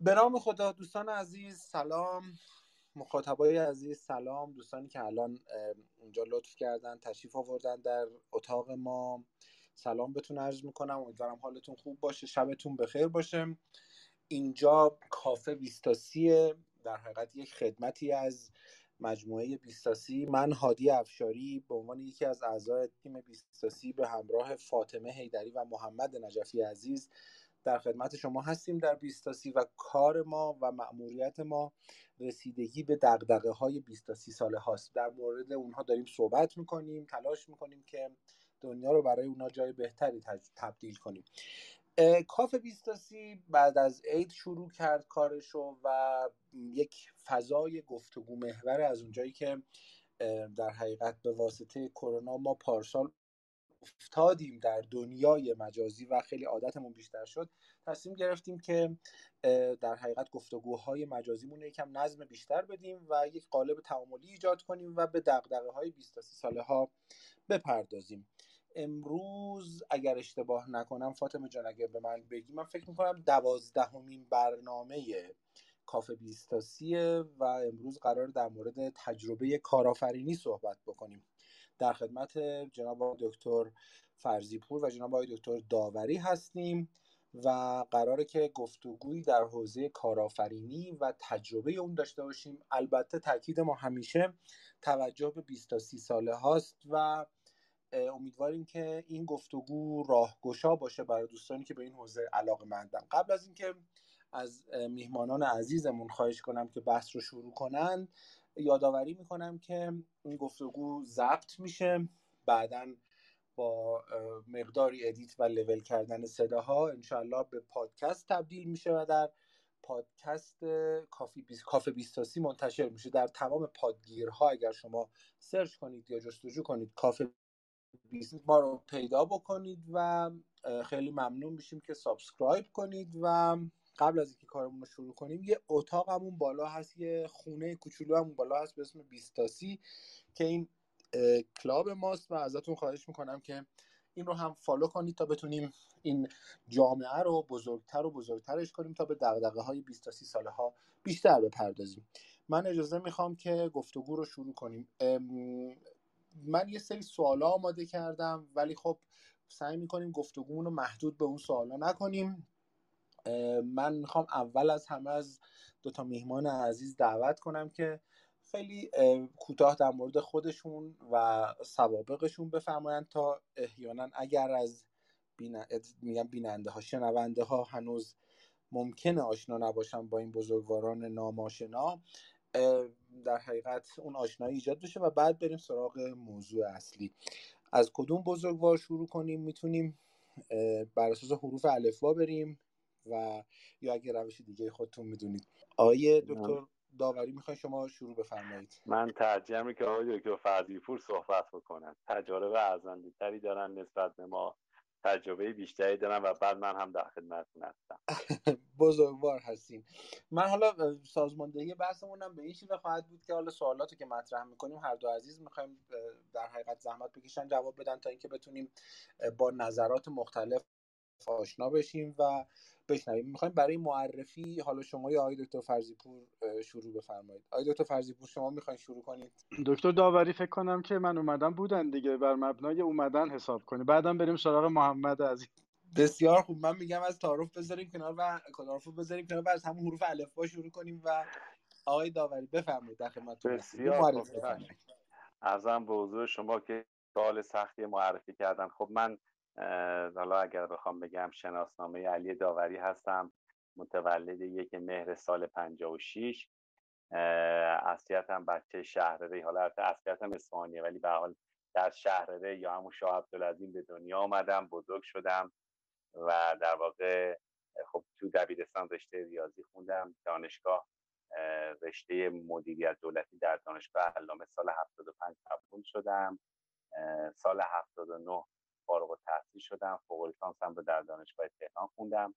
به نام خدا. دوستان عزیز سلام، مخاطبای عزیز سلام، دوستانی که الان اونجا لطف کردن تشریف آوردن در اتاق ما سلام بهتون عرض میکنم. امیدوارم حالتون خوب باشه، شبتون بخیر باشه. اینجا کافه ویستاسیه، در حقیقت یک خدمتی از مجموعه بیستاسی. من هادی افشاری به عنوان یکی از اعضای تیم بیستاسی به همراه فاطمه هیدری و محمد نجفی عزیز در خدمت شما هستیم در بیستاسی، و کار ما و مأموریت ما رسیدگی به دغدغه های بیستاسی ساله هاست. در مورد اونها داریم صحبت میکنیم، تلاش میکنیم که دنیا رو برای اونها جای بهتری تبدیل کنیم. کافه بیستاسی بعد از عید شروع کرد کارشو و یک فضای گفتگو محور از اونجایی که در حقیقت به واسطه کرونا ما پارسال افتادیم در دنیای مجازی و خیلی عادتمون بیشتر شد، تصمیم گرفتیم که در حقیقت گفتگوهای مجازیمون یکم نظم بیشتر بدیم و یک قالب تعاملی ایجاد کنیم و به دغدغه‌های 23 ساله ها بپردازیم. امروز اگر اشتباه نکنم فاطمه جان، اگر به من بگی، من فکر میکنم 12مین برنامه کافه بیستاسیه و امروز قرار در مورد تجربه کارآفرینی صحبت بکنیم. در خدمت جناب دکتر فرزیپور و جناب دکتر داوری هستیم و قراره که گفتگویی در حوزه کارآفرینی و تجربه اون داشته باشیم. البته تاکید ما همیشه توجه به 23 ساله هاست و امیدواریم که این گفتگو راهگشا باشه برای دوستانی که به این حوزه علاقه‌مندن. قبل از اینکه از میهمانان عزیزمون خواهش کنم که بحث رو شروع کنن، یادآوری میکنم که این گفتگو ضبط میشه، بعداً با مقداری ادیت و لول کردن صداها انشالله به پادکست تبدیل میشه و در پادکست کافه بیستاسی منتشر میشه. در تمام پادگیرها اگر شما سرچ کنید یا جستجو کنید کافه بیستاسی ما رو پیدا بکنید و خیلی ممنون میشیم که سابسکرایب کنید. و قبل از اینکه کارمون رو شروع کنیم، یه اتاقمون بالا هست، یه خونه کوچولومون بالا هست به اسم بیستاسی که این کلاب ماست و ازتون خواهش میکنم که این رو هم فالو کنید تا بتونیم این جامعه رو بزرگتر و بزرگترش کنیم تا به دغدغه های 23 ساله ها بیشتر بپردازیم. من اجازه میخوام که گفتگو رو شروع کنیم. من یه سری سوالا آماده کردم ولی خب سعی میکنیم گفتگومون رو محدود به اون سوالا نکنیم. من میخوام اول از همه از دوتا میهمان عزیز دعوت کنم که خیلی کوتاه در مورد خودشون و سوابقشون بفرمایند تا احیانا اگر از بیننده ها شنونده ها هنوز ممکنه آشنا نباشن با این بزرگواران ناماشنا، در حقیقت اون آشنایی ایجاد بشه و بعد بریم سراغ موضوع اصلی. از کدوم بزرگوار شروع کنیم؟ میتونیم بر اساس حروف الفبا بریم و یا اگه روش دیگه خودتون میدونید. آقای دکتر داوری میخواین شما شروع بفرمایید؟ من ترجیحاً که آقای دکتر فرزیپور صحبت بکنن، تجارب ارزنده‌تری دارن نسبت به ما، تجربه بیشتری دارن و بعد من هم در خدمتتون هستم. بزرگوار هستین. من حالا سازماندهی بحثمون هم به این شیوه خواهد بود که حالا سوالاتو که مطرح میکنیم هر دو عزیز میخوایم در حقیقت زحمت بکشن جواب بدن تا اینکه بتونیم با نظرات مختلف آشنا بشیم و بشنویم. میخوایم برای معرفی حالا شما یا آقای دکتر فرزیپور شروع بفرمایید. آقای دکتر فرزیپور شما میخواین شروع کنید؟ دکتر داوری فکر کنم که من اومدم بودن دیگه، بر مبنای اومدن حساب کنید، بعدم بریم سراغ محمد عزیز. بسیار خوب. من میگم از تعارف بذاریم کنار و از همون حروف الفبا شروع کنیم و آقای داوری بفرمایید در خدمتتون هستم. ازم به حضور شما که سوال سختی معرفی کردن. خب من حالا اگر بخوام بگم شناسنامه علی داوری هستم، متولد 1 مهر سال 56، اصلیتم بچه شهرره، حالا اصلیتم اصفهانیه ولی به هر حال در شهرره یا همون شاه عبدالعظیم به دنیا آمدم، بزرگ شدم و در واقع خب تو دبیرستان رشته ریاضی خوندم، دانشگاه رشته مدیریت دولتی در دانشگاه علامه سال 75 تموم شدم، سال 79 فارغ التحصیل شدم، فوق لیسانسم رو در دانشگاه تهران خوندم.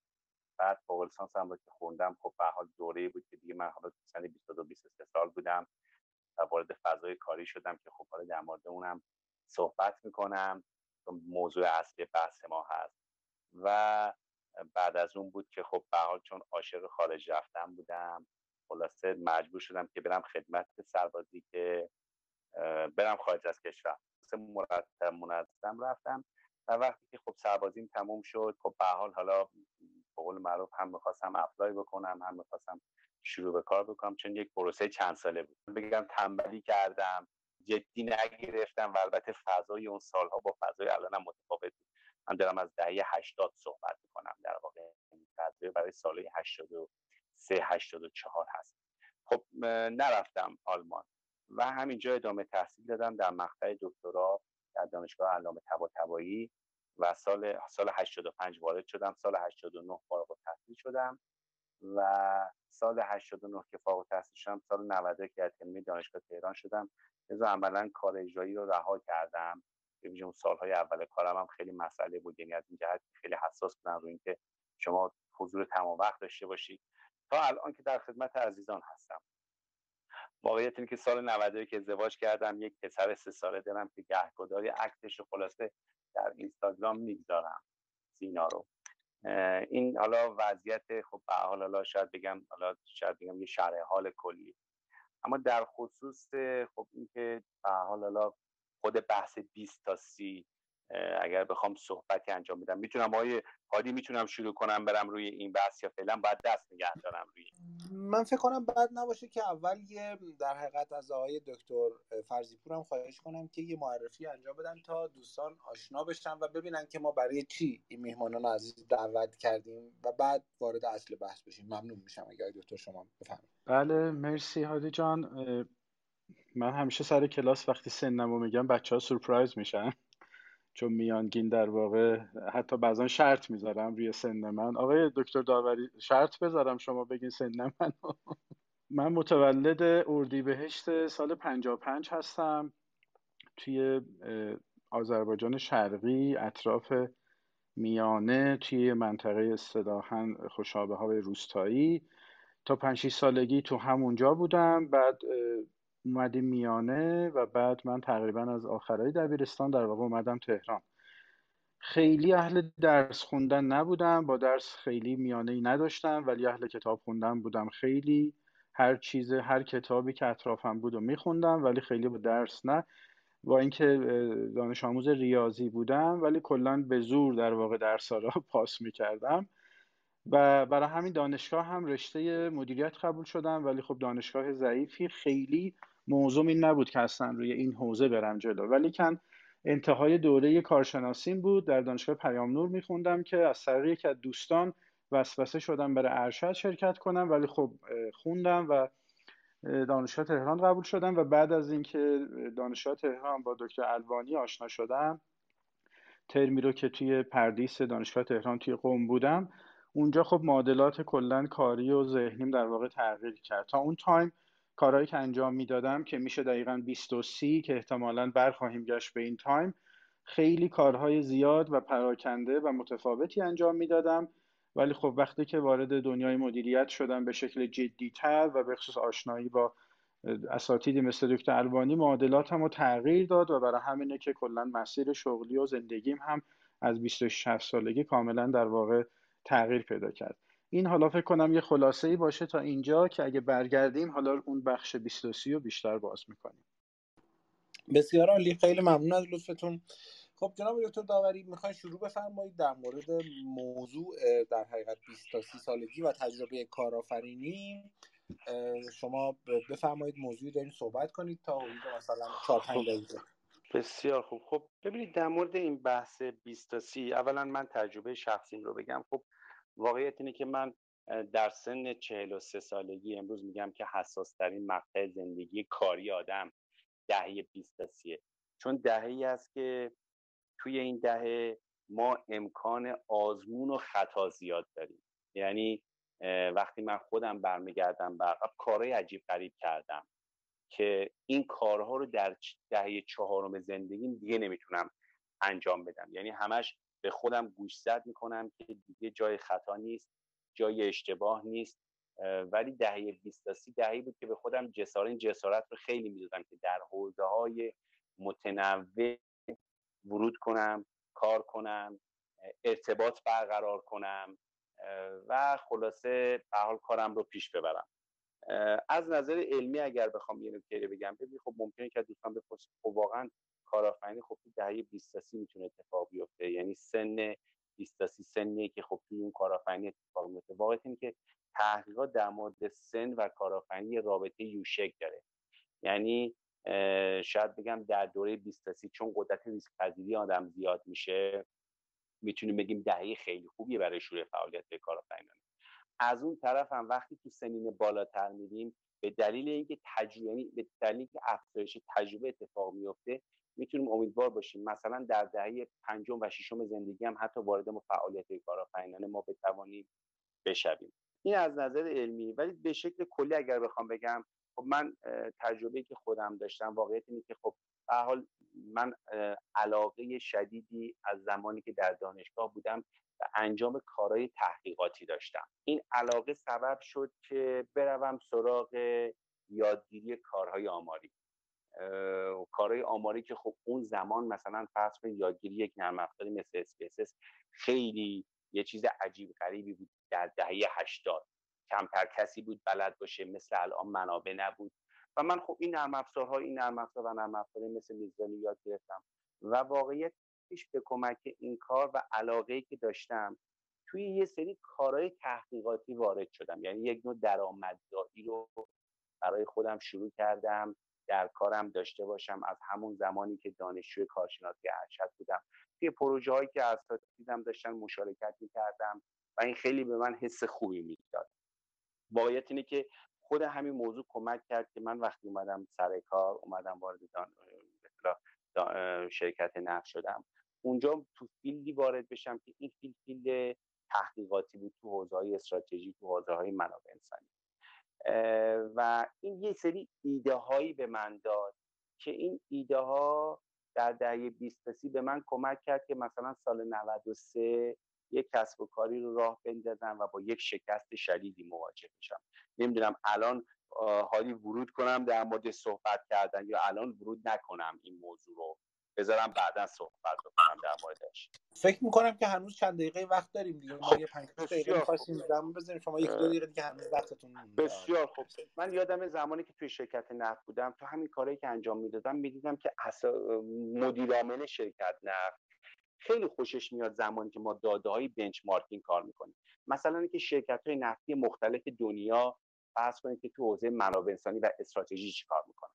بعد فوق لیسانسم رو که خوندم خب به هر حال دوره‌ای بود که دیگه من حالا سن 22 23 سال بودم و وارد فضای کاری شدم که خب حالا در مورد اونم صحبت می‌کنم، موضوع اصلی بحث ما هست. و بعد از اون بود که خب به حال چون عاشق خارج رفتن بودم، خلاصه مجبور شدم که برم خدمت سربازی که برم خارج از کشور. مرتب منظم رفتم و وقتی که خب سربازیم تموم شد، خب به حال حالا به قول معروف هم می‌خواستم اپلای بکنم، هم می‌خواستم شروع به کار بکنم، چون یک پروسه چند ساله بود. بگم تنبلی کردم، جدی نگرفتم و البته فضای اون سالها با فضای الانم متفاوت بود. من دارم از دهه 80 صحبت می‌کنم، در واقع فضای برای سال‌های 83 84 هست. خب نرفتم آلمان و همینجا ادامه تحصیل دادم در مقطع دکترا در دانشگاه علامه طباطبایی و سال 85 وارد شدم. سال 89 فارغ التحصیل شدم و سال 89 که فارغ التحصیل شدم، سال 90 که از علمی دانشگاه تهران شدم، از عملاً کار اجرایی رو رها کردم. ببینید اون سالهای اول کارم هم خیلی مسئله بود، یعنی از این جهت خیلی حساس بودم روی اینکه شما حضور تمام وقت داشته باشید، تا الان که در خدمت عزیزان هستم. واقعیت اینه که سال 90 که ازدواج کردم، یک پسر 3 ساله دارم که گهگداری عکسش رو خلاصه در اینستاگرام میگذارم، سینا رو. این حالا وضعیت خب به حال حالا شاید بگم یه شرح حال کلی، اما در خصوص خب این که به حال حالا خود بحث 20 تا 30 اگر بخوام صحبتی انجام بدم، میتونم آقای هادی میتونم شروع کنم برم روی این بحث، یا فعلا باید دست نگه دارم روی این؟ من فکر کنم بد نباشه که اول یه در حقیقت از آقای دکتر فرزیپور هم خواهش کنم که یه معرفی انجام بدن تا دوستان آشنا بشن و ببینن که ما برای چی این میهمانان عزیز دعوت کردیم و بعد وارد اصل بحث بشیم. ممنون میشم اگه دکتر شما بفرمایید. بله مرسی هادی جان. من همیشه سر کلاس وقتی سنمو میگم بچه‌ها سورپرایز میشن، چون میانگین در واقع حتی بعضا شرط میذارم روی سن من. آقای دکتر داوری شرط بذارم شما بگین سن من. من متولد اردیبهشت سال 55 هستم، توی آذربایجان شرقی اطراف میانه، توی منطقه اصطلاحاً خوشابه‌های روستایی. تا 5-6 سالگی تو همونجا بودم، بعد اومدیم میانه و بعد من تقریبا از آخرای دبیرستان در واقع اومدم تهران. خیلی اهل درس خوندن نبودم، با درس خیلی میانه‌ای نداشتم، ولی اهل کتاب خوندن بودم. خیلی هر کتابی که اطرافم بود و میخوندم، ولی خیلی با درس نه. با اینکه دانش آموز ریاضی بودم، ولی کلاً به زور در واقع درس‌ها را پاس میکردم و برای همین دانشگاه هم رشته مدیریت قبول شدم، ولی خب دانشگاه ضعیفی، خیلی موضوع این نبود که اصلا روی این حوزه برم جلو. ولیکن انتهای دوره کارشناسیم بود، در دانشگاه پیام نور میخوندم که از طریق یکی از دوستان وسوسه شدم برای ارشد شرکت کنم، ولی خب خوندم و دانشگاه تهران قبول شدم. و بعد از اینکه دانشگاه تهران با دکتر الوانی آشنا شدم، ترمی رو که توی پردیس دانشگاه تهران توی قم بودم، اونجا خب معادلات کلن کاری و ذهنیم در واقع تغییر کرد. تا اون تایم کارهایی که انجام میدادم که میشه دقیقاً 20 و 30 که احتمالاً برخواهیم گشت به این تایم، خیلی کارهای زیاد و پراکنده و متفاوتی انجام میدادم، ولی خب وقتی که وارد دنیای مدیریت شدم به شکل جدی‌تر و به خصوص آشنایی با اساتیدی مثل دکتر الوانی، معادلاتم رو تغییر داد و برای همینه که کلن مسیر شغلی و زندگیم هم از 27 سالگی کاملاً در واقع تغییر پیدا کرد. این حالا فکر کنم یه خلاصه‌ای باشه تا اینجا، که اگه برگردیم حالا اون بخش 20 و 30 رو بیشتر باز می‌کنیم. بسیار عالی، خیلی ممنون از لطفتون. خب جناب دکتر داوری می‌خواید شروع بفرمایید در مورد موضوع در حقیقت 20 تا 30 سالگی و تجربه کارآفرینی. شما بفرمایید موضوعی داریم صحبت کنید تا حدود مثلا 4-5 دقیقه. بسیار خوب. خب ببینید در مورد این بحث 20 تا 30، اولا من تجربه شخصیم رو بگم. خب واقعیت اینه که من در سن 43 سالگی امروز میگم که حساس‌ترین مقطع زندگی کاری آدم دهه 20 تا 30، چون دهه‌ای است که توی این دهه ما امکان آزمون و خطا زیاد داریم. یعنی وقتی من خودم برمیگردم عقب، کارهای عجیب غریب کردم که این کارها رو در دهه 4 زندگیم دیگه نمیتونم انجام بدم. یعنی همش به خودم گوشزد میکنم که دیگه جای خطا نیست، جای اشتباه نیست. ولی دهه 20 تا 30 دهه‌ای بود که به خودم جسارت رو خیلی میدادم که در حوزه‌های متنوع ورود کنم، کار کنم، ارتباط برقرار کنم و خلاصه به حال کارم رو پیش ببرم. از نظر علمی اگر بخوام یه نکته بگم، ببین خب ممکنه که دوستان بپرسید خب واقعا کارآفرینی خب تو دهه 20 تا 30 میتونه اتفاق بیفته، یعنی سن 20 تا 30 سنیه که خب توی اون کارآفرینی اتفاق میفته. واقعیت اینه که تحقیقات در مورد سن و کارآفرینی رابطه یوشک داره، یعنی شاید بگم در دوره 20 تا 30 چون قدرت ریسک پذیری آدم زیاد میشه میتونیم بگیم دهه خیلی خوبیه برای شروع فعالیت کارآفرینان. از اون طرف هم وقتی تو سنین بالاتر میریم به دلیل اینکه افزایش تجربه اتفاق میفته میتونیم امیدوار باشیم مثلا در دهه پنجم و ششم زندگی هم حتی وارد فعالیت کارآفرینان ما بتوانیم بشویم. این از نظر علمی. ولی به شکل کلی اگر بخوام بگم، خب من تجربه‌ای که خودم داشتم واقعیت اینه که خب به هر حال من علاقه شدیدی از زمانی که در دانشگاه بودم و انجام کارهای تحقیقاتی داشتم. این علاقه سبب شد که بروم سراغ یادگیری کارهای آماری. کارهای آماری که خب اون زمان مثلا فرض کنید یادگیری یک نرم افزاری مثل اسپیسس خیلی یه چیز عجیب غریبی بود در دهه 80. کمتر کسی بود بلد باشه، مثل الان منابع نبود و من خب این نرم افزار مثل میزبانی یاد گرفتم و واقعیتش به کمک این کار و علاقه‌ای که داشتم توی یه سری کارهای تحقیقاتی وارد شدم، یعنی یک نوع درآمدزایی رو برای خودم شروع کردم در کارم داشته باشم. از همون زمانی که دانشجوی کارشناسی ارشد بودم توی پروژه‌هایی که اساتیدم داشتن مشارکت می‌کردم و این خیلی به من حس خوبی می‌داد. واقعیت اینه که خود همین موضوع کمک کرد که من وقتی اومدم سر کار وارد شرکت نفت شدم، اونجا تو فیلدی وارد بشم که این فیلد تحقیقاتی بود تو حوزه‌های استراتژی، تو حوزه‌های منابع انسانی و این یه سری ایده هایی به من داد که این ایده ها در دهه 20 تا 30 به من کمک کرد که مثلا سال 93 یک کسب و کاری رو راه بندازم و با یک شکست شدیدی مواجه بشم. نمیدونم الان حالی ورود کنم در مورد صحبت کردن یا الان ورود نکنم، این موضوع رو بذارم بعدا صحبت کنم در موردش. فکر میکنم که هنوز چند دقیقه وقت داریم دیگه، ما یه 5 دقیقه می‌خواستیم زمان بزنیم، شما 1-2 دقیقه دیگه هنوز وقتتون مونده. بسیار خوب. من یادم زمانی که توی شرکت نفت بودم تو همین کارهایی که انجام میدادم میدیدم که مدیر عامل شرکت نفت خیلی خوشش میاد زمانی که ما داده‌های بنچمارکینگ کار میکنیم، مثلا اینکه شرکت‌های نفتی مختلف دنیا فرض کنید که تو حوزه منابع انسانی و استراتژی چیکار میکنن.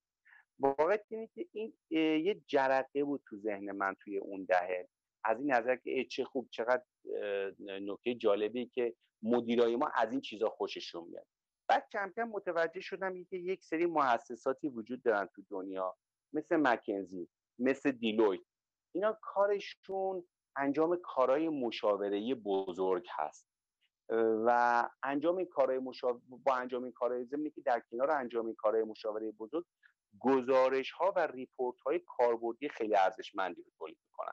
واقعیت اینه که این یه جرقه بود تو ذهن من توی اون دهه، از این نظر که چه خوب، چقدر نکته جالبی که مدیرای ما از این چیزا خوششون میاد. بعد کم کم متوجه شدم که یک سری مؤسساتی وجود دارن تو دنیا مثل مکنزی، مثل دیلویت، اینا کارشون انجام کارهای مشاوره‌ای بزرگ هست و انجام این کارهای ضمنی که در کنار انجام این کارهای مشاوره‌ای بزرگ گزارش‌ها و ریپورت‌های کاربردی خیلی ارزشمندی رو تولید می‌کنن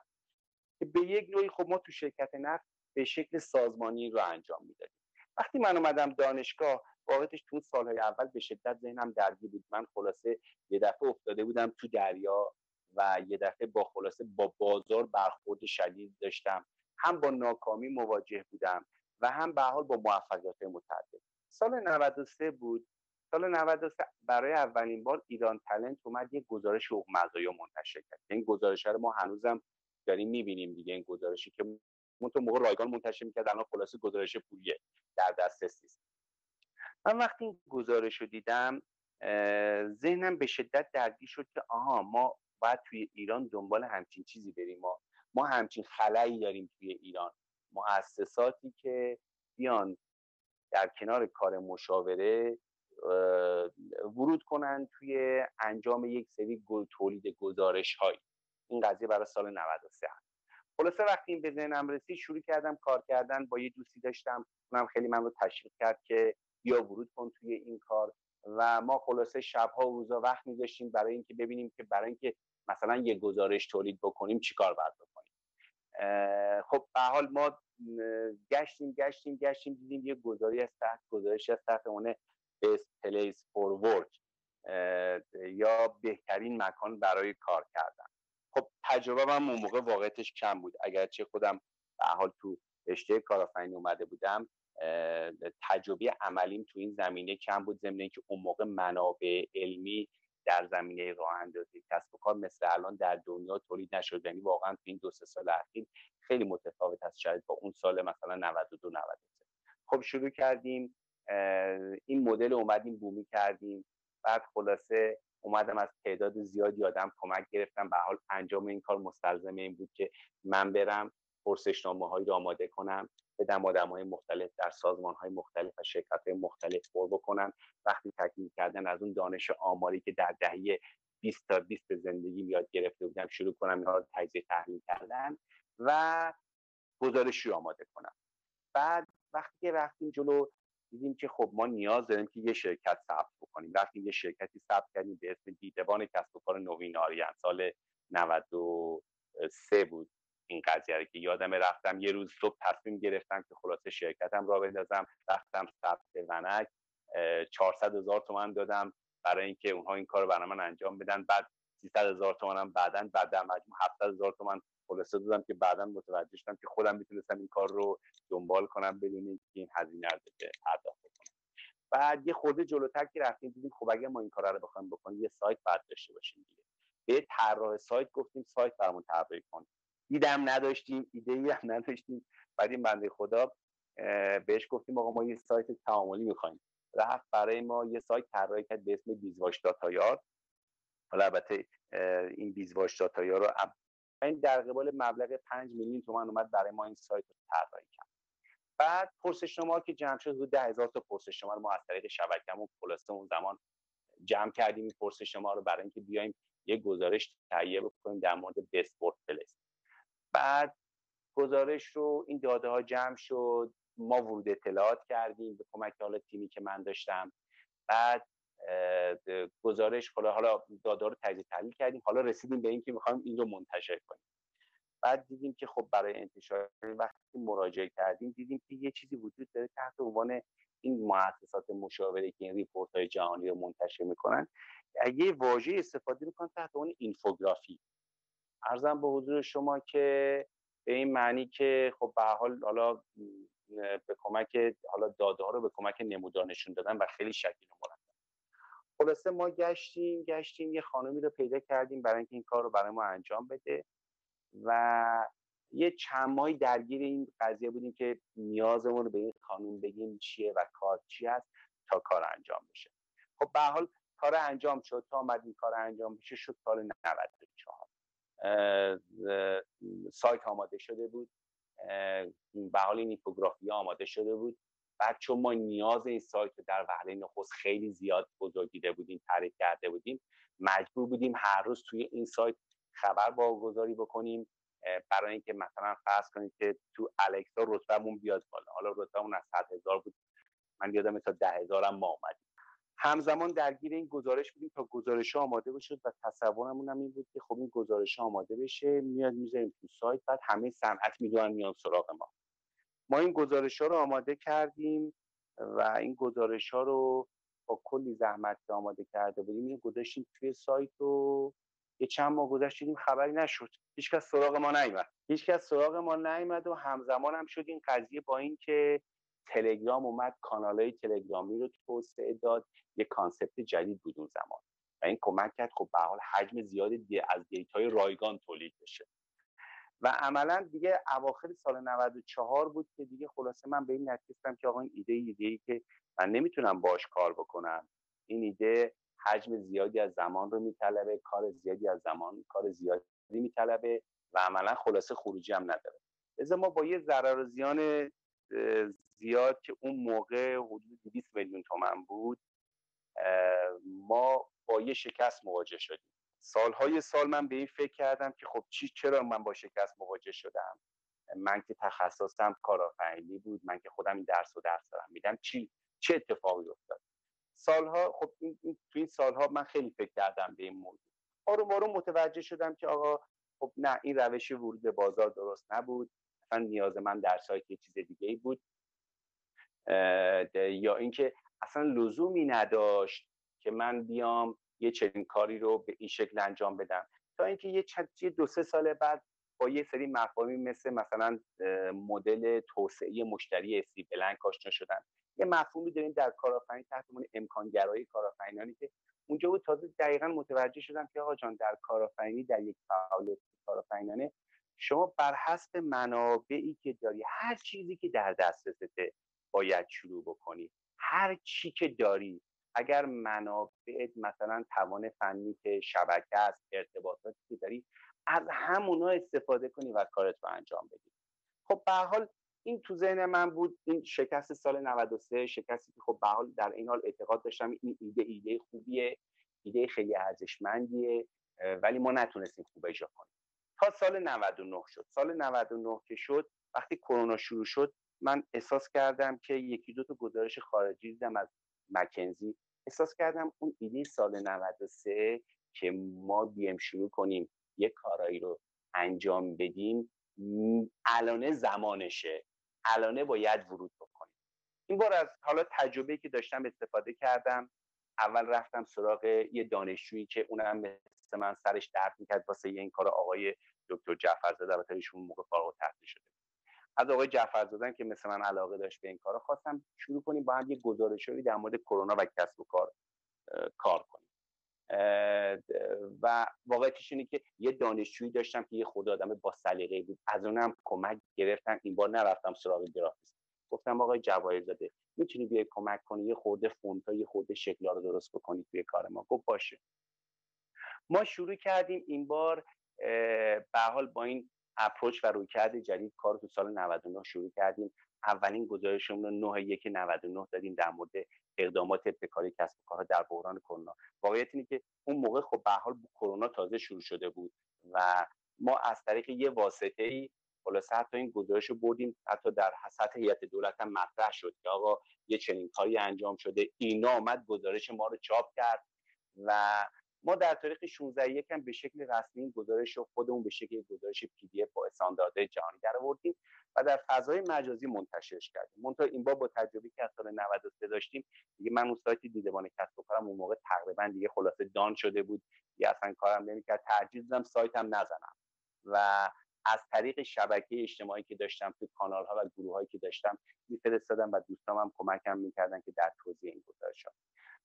که به یک نوعی خب ما تو شرکت نفت به شکل سازمانی رو انجام می‌دادیم. وقتی من اومدم دانشگاه واقعیتش تو سال‌های اول به شدت ذهنم درگیر بود. من خلاصه یه دفعه افتاده بودم تو دریا و یه دفعه با بازار برخورد شدید داشتم، هم با ناکامی مواجه بودم و هم به حال با موفقیت متعدد. سال 93 بود. سال 93 برای اولین بار ایران تلنت اومد یک گزارش حقوق مزایا منتشر کرد. این گزارش رو ما هنوزم داریم می‌بینیم دیگه، این گزارشی که اون تو موقع رایگان منتشر می‌کرد، الان خلاصه گزارش پولیه در دسترس نیست. من وقتی این گزارش رو دیدم ذهنم به شدت درگیر شد که آها ما باید توی ایران دنبال همچین چیزی بریم، ما همچین خلایی داریم توی ایران، مؤسساتی که بیان در کنار کار مشاوره ورود کنن توی انجام یک سری تولید گزارش های. این قضیه برای سال 93 هست. خلاصه وقتی این به ذهنم رسید شروع کردم کار کردن. با یه دوستی داشتم، اونم خیلی من رو تشویق کرد که بیا ورود کن توی این کار و ما خلاصه شب‌ها و روزا وقت می‌ذاشتیم برای اینکه ببینیم که برای اینکه مثلا یه گزارش تولید بکنیم چیکار باید بکنیم. خب به حال ما گشتیم دیدیم یه گزارشی از تحت اونه best place for work یا بهترین مکان برای کار کردن. خب تجربه من اون موقع واقعیتش کم بود، اگرچه خودم به حال تو رشته کارآفرینی اومده بودم تجربه عملیم تو این زمینه کم بود، ضمن اینکه اون موقع منابع علمی در زمینه راه اندازی کسب و کار مثل الان در دنیا تولید نشد. یعنی واقعا تو این 2-3 سال اخیر خیلی متفاوت از شاید با اون سال مثلا 92-93. خب شروع کردیم این مدل، اومدیم بومی کردیم، بعد خلاصه اومدم از تعداد زیادی آدم کمک گرفتم. به حال انجام این کار مستلزم این بود که من برم پرسشنامه‌هایی رو آماده کنم، بدم آدم‌های مختلف در سازمان‌های مختلف و شرکت‌های مختلف پر بکنم. وقتی تکمیل کردن از اون دانش آماری که در دهه 20 تا 20 به زندگی یاد گرفته بودم شروع کنم اینها رو تجزیه تحلیل کردن و گزارشی رو آماده کنم. بعد وقتی که رفتیم جلو دیدیم که خب ما نیاز داریم که یه شرکت ثبت بکنیم. رفتیم یه شرکتی ثبت کردیم به اسم دیدبان کسب و کار نوین آریان. سال 93 بود این قضیه رو که یادم. رفتم یه روز صبح تصمیم گرفتم که خلاصه شرکتم را بندازم. رفتم ثبت ونک، 400,000 تومان دادم برای اینکه اونها این کارو برای من انجام بدن. بعد 300,000 تومانم بعداً بعد در مجموع 70,000 تومان خلاصه دادم که بعداً متوجه شدم که خودم میتونستم این کار رو دنبال کنم بدون اینکه این هزینه رو پرداخت کنم. بعد یه خورده جلوتر که رفتیم دیدیم خب اگه ما این کارا رو بخوایم بکنیم یه سایت باید داشته باشیم دیگه. به طراح سایت گفتیم سایت برامون طراحی کن. ایدم نداشتیم، ایده‌ای هم نداشتیم. بعد این بنده خدا بهش گفتیم آقا ما یه سایت تعاملی می‌خوایم. رفت برای ما یه سایت طراحی کرد به اسم bizwash.ir. حالا البته این bizwash.ir رو این در قبال مبلغ 5,000,000 تومان اومد برای ما این سایت رو طراحی کرد. بعد پرسشنامه‌ها که جمع شد حدود 10,000 تا پرسشنامه ما از طریق شبکه‌مون خلاصه اون زمان جمع کردیم. این پرسشنامه‌ها رو برای اینکه بیایم یه گزارش تهیه بکنیم در مورد بسپورت پلیس. بعد گزارش رو این داده ها جمع شد، ما ورود اطلاعات کردیم به کمک حالا تیمی که من داشتم. بعد گزارش حالا داده ها رو تجزیه تحلیل کردیم، حالا رسیدیم به اینکه می‌خوایم این رو منتشر کنیم. بعد دیدیم که خب برای انتشار وقتی مراجعه کردیم دیدیم که یه چیزی وجود داره تحت عنوان این مؤسسات مشاوره که این ریپورت‌های جهانی رو منتشر می‌کنن یه واژه استفاده می‌کنن تحت عنوان اینفوگرافی. عرضم به حضور شما که به این معنی که خب به حال حالا به کمک حالا داده ها رو به کمک نمودارشون دادن و خیلی شکیل و بلند. خلاصه ما گشتیم یه خانمی رو پیدا کردیم برای اینکه این کار رو برای ما انجام بده و یه چند ماهی درگیر این قضیه بودیم که نیازمون رو به این خانم بگیم چیه و کار چی هست تا کار انجام بشه. خب به حال کار انجام شد. تا اومد این کار انجام بشه شد سال 94. سایت آماده شده بود، به حال این اینفوگرافی آماده شده بود. بعد چون ما نیاز این سایت رو در وهله نخست خیلی زیاد بزرگیده بودیم، تعریف کرده بودیم، مجبور بودیم هر روز توی این سایت خبر واگذاری بکنیم برای اینکه مثلا فرض کنید که تو الکسا رتبمون بیاد بالا. حالا رتبمون از 100,000 بود، من یادم تا 10,000 ما اومدیم. همزمان درگیر این گزارش بودیم تا گزارش آماده بشه و تصورمون هم این بود که خب این گزارش آماده بشه میاد میذاریم تو سایت، بعد همه صنعت میدونن میان سراغ ما. ما این گزارش‌ها رو آماده کردیم و این گزارش‌ها رو با کلی زحمت که آماده کرده بودیم اینو گذاشتیم توی سایت و یه چند ماه گذشتیم خبری نشد. هیچ کس سراغ ما نیامد و همزمان هم شد این قضیه با این که تلگرام اومد، کانال‌های تلگرامی رو توسعه داد. یه کانسپت جدید بود اون زمان و این کمک کرد خب به حال حجم زیادی از دیتاهای رایگان تولید بشه و عملاً دیگه اواخر سال 94 بود که دیگه خلاصه من به این نتیجه رسیدم که آقا این ایده‌ای که من نمیتونم باهاش کار بکنم، این ایده حجم زیادی از زمان رو میطلبه، کار زیادی میطلبه و عملاً خلاصه خروجی هم نداره. لذا ما با یه ضرر و زیان زیاد که اون موقع حدود 20,000,000 تومان بود ما با یه شکست مواجه شدیم. سالهای سال من به این فکر کردم که خب چرا من با شکست مواجه شدم؟ من که تخصصم کارآفرینی بود، من که خودم این درس دارم میدم، چه اتفاقی افتاد؟ سالها خب تو این سالها من خیلی فکر کردم به این موضوع. آروم آروم متوجه شدم که آقا خب نه، این روش ورود به بازار درست نبود. نیاز من در سایت یه چیز دیگه ای بود یا اینکه اصلا لزومی نداشت که من بیام یه چنین کاری رو به این شکل انجام بدم. تا اینکه یه 2-3 سال بعد با یه سری مفاهیم مثلا مدل توسعه مشتری استیو بلنک آشنا شدن. یه مفهومی داریم در کارآفرینی تحت عنوان امکانگرایی کارآفرینانی که اونجا بود تازه دقیقاً متوجه شدم که آقا جان در کارآفرینی، در یک فعالیت کارآفرینانه، شما بر حسب منابعی که داری، هر چیزی که در دسترسته باید شروع بکنی، هر چی که داری. اگر منابعت مثلا توان فنی که شبکه است، ارتباطاتی که داری، از همونها استفاده کنی و کارت رو انجام بدی. خب به هر حال این تو ذهن من بود، این شکست سال 93، شکستی که خب به هر حال در این حال اعتقاد داشتم این ایده خوبیه، ایده خیلی ارزشمندیه، ولی ما نتونستیم خوب اجرا کنیم. تا سال 99 شد. سال 99 که شد، وقتی کرونا شروع شد، من احساس کردم که یکی دو تا گزارش خارجی دیدم از مکنزی، احساس کردم اون ایده سال 93 که ما بیام شروع کنیم یه کارایی رو انجام بدیم، الان زمانشه، الان باید ورود بکنیم. این بار از حالا تجربه‌ای که داشتم استفاده کردم. اول رفتم سراغ یه دانشجویی که اونم مثل من سرش درد می‌کرد واسه این کار، آقای دکتر جعفرزاده، البته ایشون موقع فارغ التحصیل شده. از آقای جعفرزاده که مثل من علاقه داشت به این کارا، خواستم شروع کنیم با هم یه گزارشی در مورد کرونا و کسب و کار کار کنیم. و واقعیتش اینه که یه دانشجویی داشتم که یه خود آدم با سلیقه بود، از اونم کمک گرفتم. این بار نرفتم سراغ گرافیست، گفتم آقای جواهرزاده میتونی بیای کمک کنی، یه خورده فونتا، یه خورده شکلا رو درست بکنی توی کار ما. گفت باشه. ما شروع کردیم این بار به حال با این اپروچ و رویکرد جدید کار تو سال 99 شروع کردیم. اولین گزارشمون رو 9/1/99 دادیم در مورد اقدامات ابتکاری کسب و کارها در بحران کرونا. واقعیت اینه که اون موقع خب به هر حال کرونا تازه شروع شده بود و ما از طریق یه واسطه‌ای خلاصه حتی این گزارش رو بردیم، حتی در سطح هیئت دولت هم مطرح شد که آقا یه چنین کاری انجام شده. اینا آمد گزارش ما رو چاپ کرد و ما در تاریخ 16/1 هم به شکل رسمی این گزارش رو خودمون به شکل گزارش PDF با استانداردهای جهانی درآوردیم و در فضای مجازی منتشرش کردیم. منتها این بار با تجربه‌ای که از سال 93 داشتیم دیگه، من اون سایت دیدبان کسب و کارم اون موقع تقریبا دیگه خلاصه دان شده بود، دیگه اصلا کارم نمی‌کرد، ترجیح دادم سایتم نزنم و از طریق شبکه اجتماعی که داشتم، تو کانال‌ها و گروه‌هایی که داشتم می‌فرستادم و دوستام هم کمکم می‌کردن که در توزیع این گزارش‌ها.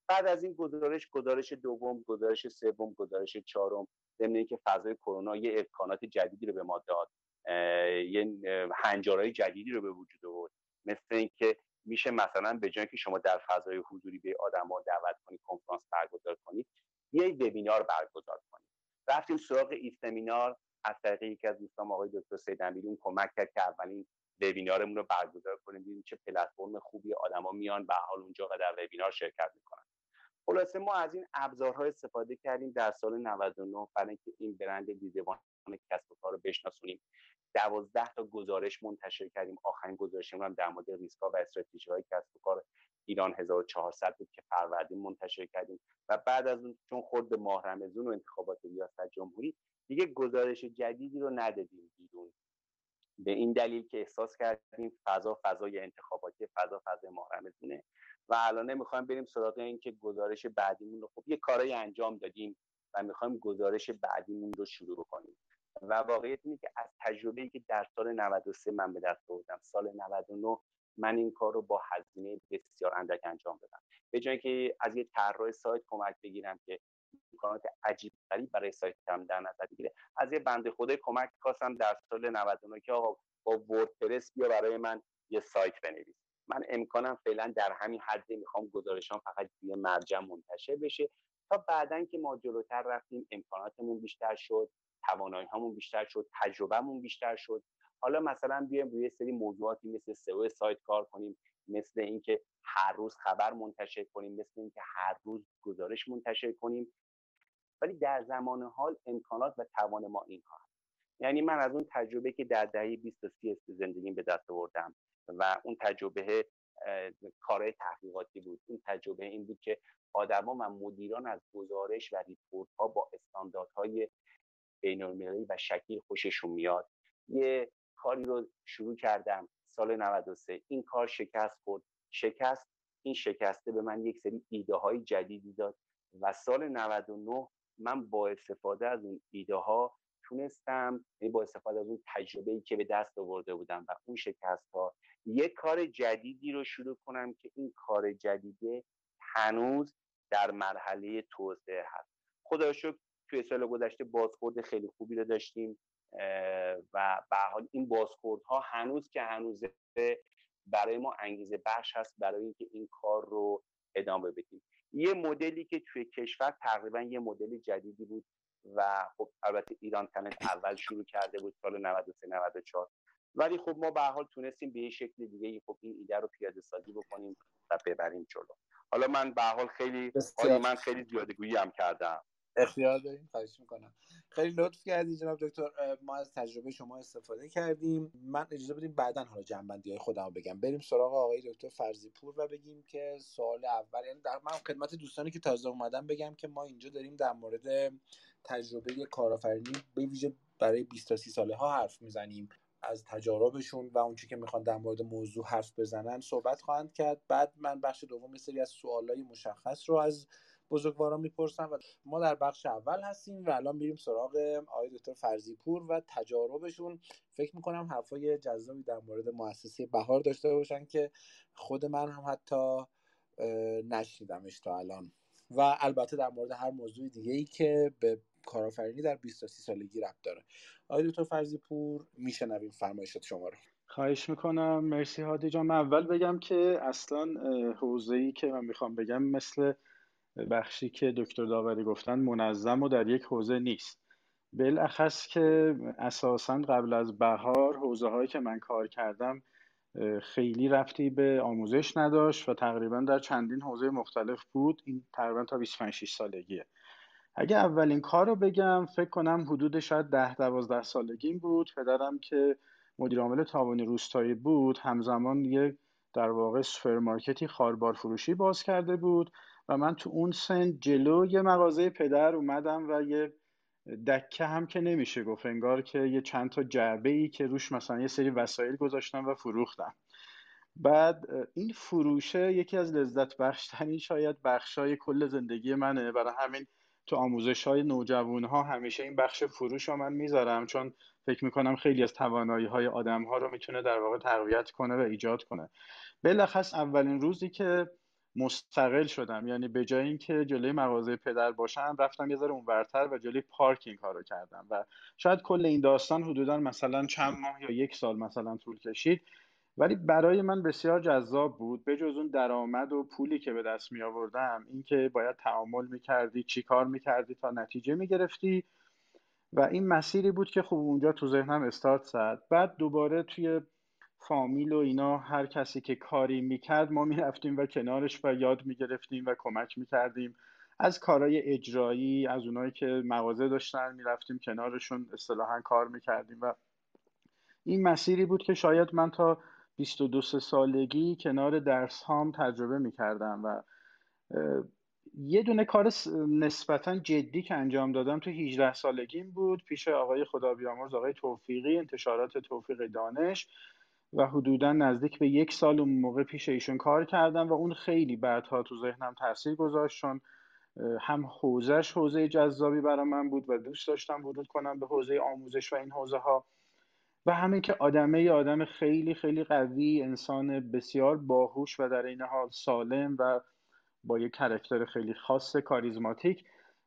بعد از این گزارش، گزارش دوم، گزارش سوم، گزارش چهارم، ضمن اینکه فضای کرونا یه امکانات جدیدی رو به ما داد، یه هنجارهای جدیدی رو به وجود آورد، مثل اینکه میشه مثلا به جای اینکه شما در فضای حضوری به آدم‌ها دعوت کنی، کنفرانس برگزار کنی، یه وبینار برگزار کنی. رفتیم سراغ این سمینار از طریق یکی از دوستان، آقای دکتر سیدامید، اون کمک کرد که اولین وبینارمون رو برگزار کنیم. دیدیم چه پلتفرم خوبی، آدما میان به حال اونجا در وبینار شرکت میکنن. خلاصه ما از این ابزارها استفاده کردیم در سال 99 برای اینکه این برند دیدبان کسب و کار رو بشناسونیم. 12 تا گزارش منتشر کردیم. آخرین گزارشمون هم در مورد ریسک‌ها و استراتژی‌های کسب و کار ایران 1400 بود که فروردین منتشر کردیم و بعد از اون چون خورد ماه رمضان و انتخابات ریاست جمهوری دیگه گزارش جدیدی رو ندادیم بیرون، به این دلیل که احساس کردیم فضای انتخاباتی، فضای ماه رمضانه و الان میخوایم بریم سراغ این که گزارش بعدیمون رو، خب یه کارایی انجام دادیم و میخوایم گزارش بعدیمون رو شروع کنیم. و واقعیت اینه که از تجربه‌ای که در سال 93 من به دست آوردم، سال 99 من این کار رو با هزینه بسیار اندک انجام دادم. به جای اینکه از یه طراح سایت کمک بگیرم که امکانات عجیب غریب برای سایتم در نظر بگیره، از یه بنده خدای کمک خواستم در سال 99 که آقا با وردپرس بیا برای من یه سایت بنویس. من امکانم فعلا در همین حدی، میخوام گزارشام فقط توی مرجع منتشر بشه تا بعدن که ما جلوتر رفتیم امکاناتمون بیشتر شد، توانایی‌هامون بیشتر شد، تجربهمون بیشتر شد. حالا مثلا بیایم روی سری موضوعاتی مثل سئو سایت کار کنیم، مثل اینکه هر روز خبر منتشر کنیم، مثل اینکه هر روز گزارش منتشر کنیم، ولی در زمان حال امکانات و توان ما اینها هست. یعنی من از اون تجربه که در دهه 20 تا 30 زندگیم به دست آوردم و اون تجربه کارهای تحقیقاتی بود، این تجربه این بود که آدما و مدیران از گزارش و ریپورت ها با استانداردهای بین‌المللی و شکیل خوششون میاد. یه کاری رو شروع کردم سال 93، این کار شکست خورد. این شکسته به من یک سری ایده های جدیدی داد و سال 99 من با استفاده از اون ایده ها تونستم با استفاده از اون تجربه‌ای که به دست آورده بودم و اون شکست‌ها یک کار جدیدی رو شروع کنم که این کار جدیده هنوز در مرحله توسعه هست. خدا رو شکر توی سال گذشته بازخورد خیلی خوبی رو داشتیم و به حال این بازخوردها هنوز که هنوز برای ما انگیزه بخش هست برای اینکه این کار رو ادامه بدیم. یه مدلی که توی کشور تقریبا یه مدل جدیدی بود و خب البته ایران تلنت اول شروع کرده بود سال 93-94، ولی خب ما به هر حال تونستیم به یه شکل دیگه خب این ایده رو پیاده سازی بکنیم و ببریم جلو. حالا من به هر حال خیلی زیادگویی هم کردم. اختیار داریم، خواهش میکنم. خیلی لطف کردی جناب دکتر، ما از تجربه شما استفاده کردیم. من اجازه بدیم بعداً حالا جنبندی های خودم رو بگم، بریم سراغ آقای دکتر فرضی‌پور و بگیم که سوال اول، یعنی در من خدمت دوستانی که تازه اومدن بگم که ما اینجا داریم در مورد تجربه کارآفرینی به ویژه برای 20 تا 30 ساله ها حرف میزنیم، از تجاربشون و اونچه که میخوان در مورد موضوع حرف بزنن صحبت خواهند کرد. بعد من بخش دوم سری از سوالای مشخص رو از بزرگواران میپرسم و ما در بخش اول هستیم و الان میریم سراغ آقای دکتر فرضی‌پور و تجاربشون. فکر میکنم حرفای جذابی در مورد مؤسسه بهار داشته باشن که خود من هم حتی نشنیدمش تا الان، و البته در مورد هر موضوع دیگه‌ای که به کارآفرینی در 20 تا 30 سالگی ربط داره. آقای دکتر فرضی‌پور میشنویم فرمایشات شما رو. خواهش میکنم. مرسی هادی جان. من اول بگم که اصلا حوزه‌ای که من میخوام بگم مثل بخشی که دکتر داوری گفتن منظم و در یک حوزه نیست، بالاخص که اساساً قبل از بهار حوزه‌هایی که من کار کردم خیلی ربطی به آموزش نداشت و تقریباً در چندین حوزه مختلف بود. این تقریباً تا 25-26 سالگیه. اگه اولین کار رو بگم فکر کنم حدود شاید 10-12 سالگیم بود. پدرم که مدیر عامل تاوانی روستایی بود همزمان یک در واقع سوپرمارکتی خاربار فروشی باز کرده بود و من تو اون سن جلو یه مغازه پدر اومدم و یه دکه هم که نمیشه گفت، انگار که یه چند تا جعبه‌ای که روش مثلا یه سری وسایل گذاشتم و فروختم. بعد این فروشه یکی از لذت بخش‌ترین شاید بخشای کل زندگی منه، برای همین تو آموزش‌های نوجوان‌ها همیشه این بخش فروش رو من میذارم، چون فکر میکنم خیلی از توانایی‌های آدم‌ها رو میتونه در واقع تقویت کنه و ایجاد کنه. بالاخص اولین روزی که مستقل شدم، یعنی به جای اینکه جلوی مغازه پدر باشم رفتم یه ذره اونورتر و جلوی پارکینگ ها رو کردم و شاید کل این داستان حدوداً مثلا چند ماه یا یک سال مثلا طول کشید، ولی برای من بسیار جذاب بود. به جز اون درآمد و پولی که به دست می آوردم، این که باید تعامل می کردی، چی کار می کردی تا نتیجه می گرفتی، و این مسیری بود که خب اونجا تو ذهنم استارت زد. بعد دوباره توی فامیل و اینا هر کسی که کاری میکرد ما میرفتیم و کنارش و یاد میگرفتیم و کمک میکردیم، از کارهای اجرایی، از اونایی که مغازه داشتن میرفتیم کنارشون اصطلاحاً کار میکردیم، و این مسیری بود که شاید من تا 22 سالگی کنار درس هام تجربه میکردم. و یه دونه کار نسبتاً جدی که انجام دادم تو 18 سالگیم بود، پیش آقای خدا بیامرز آقای توفیقی، انتشارات توفیق دانش، و حدوداً نزدیک به یک سال اون موقع پیش ایشون کار کردم و اون خیلی بعدها تو ذهنم تاثیر گذاشت، چون هم حوزهش حوزه جذابی برای من بود و دوست داشتم ورود کنم به حوزه آموزش و این حوزه ها، و همین که آدم خیلی خیلی قوی، انسان بسیار باهوش و در این حال سالم و با یک کاراکتر خیلی خاص کاریزماتیک،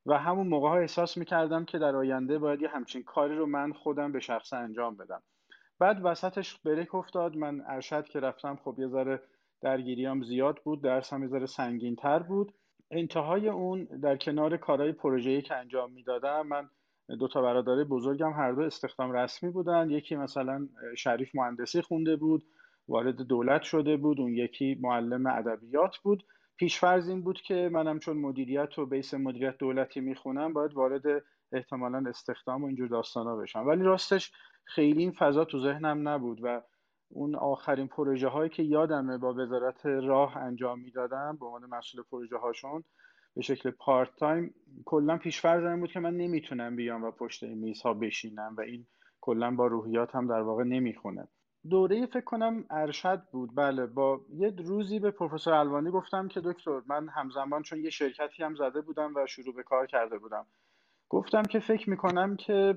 و همون موقع ها احساس می‌کردم که در آینده باید یه همچین کاری رو من خودم به شخص انجام بدم. بعد وسطش بریک افتاد، من ارشد که رفتم خب یه ذره درگیریام زیاد بود، درسم یه ذره سنگین‌تر بود. انتهای اون در کنار کارهای پروژه‌ای که انجام میدادم، من 2 برادر بزرگم هر دو استخدام رسمی بودن، یکی مثلا شریف مهندسی خونده بود وارد دولت شده بود، اون یکی معلم ادبیات بود. پیش‌فرض این بود که منم چون مدیریت و بیس مدیریت دولتی میخونم باید وارد احتمالاً استخدام و اینجور داستانا بشم، ولی راستش خیلی این فضا تو ذهنم نبود. و اون آخرین پروژه هایی که یادمه با وزارت راه انجام میدادم به عنوان مسئول پروژه هاشون به شکل پارت تایم، کلا پیش‌فرضم بود که من نمیتونم بیام و پشت این میزها بشینم و این کلا با روحیاتم در واقع نمیخونه. دوره فکر کنم ارشد بود، بله، با یه روزی به پروفسور الوانی گفتم که دکتر، من همزمان چون یه شرکتی هم زده بودم و شروع به کار کرده بودم، گفتم که فکر میکنم که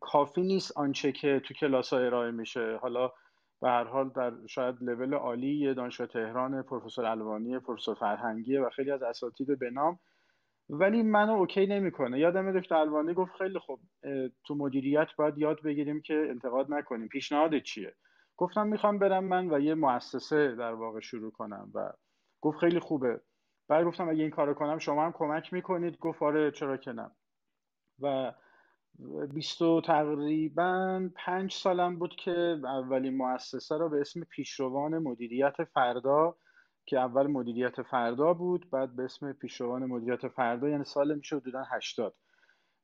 کافی نیست آنچه که تو کلاس‌ها ارائه میشه. حالا به هر حال در شاید لول عالی دانشگاه تهران، پروفسور الوانی، پروفسور فرهنگی و خیلی از اساتید به نام، ولی منو اوکی نمیکنه. یادم دکتر الوانی گفت خیلی خوب، تو مدیریت باید یاد بگیریم که انتقاد نکنیم، پیشنهاد چیه؟ گفتم میخوام برم من و یه مؤسسه در واقع شروع کنم و گفت خیلی خوبه. بعد گفتم اگه این کارو کنم شما هم کمک میکنید؟ گفت آره چرا که نه. و 20 تقریبا 5 سالم بود که اولین مؤسسه رو به اسم پیشروان مدیریت فردا، که اول مدیریت فردا بود بعد به اسم پیشروان مدیریت فردا، یعنی سال میشه حدوداً 80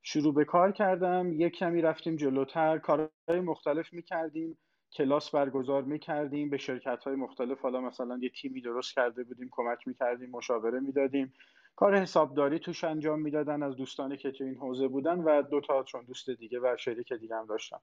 شروع به کار کردم. یک کمی رفتیم جلوتر، کارهای مختلف میکردیم، کلاس برگزار میکردیم، به شرکت‌های مختلف، حالا مثلا یه تیمی درست کرده بودیم کمک میکردیم، مشاوره میدادیم، کار حسابداری توش انجام میدادن از دوستانی که تو این حوزه بودن و دو تا چون دوست دیگه و شریک دیگه هم داشتم.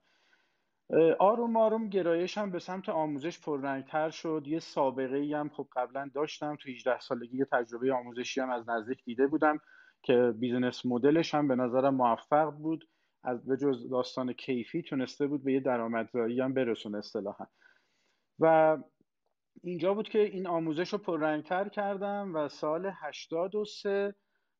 آروم آروم گرایشم به سمت آموزش پررنگ‌تر شد. یه سابقه‌ای هم خب قبلا داشتم، تو 18 سالگی یه تجربه آموزشی هم از نزدیک دیده بودم که بیزینس مدلش هم به نظرم موفق بود، از بجز داستان کیفی تونسته بود به یه درآمدزایی هم برسونه اصطلاحاً. و اینجا بود که این آموزش رو پررنگ‌تر کردم و سال 83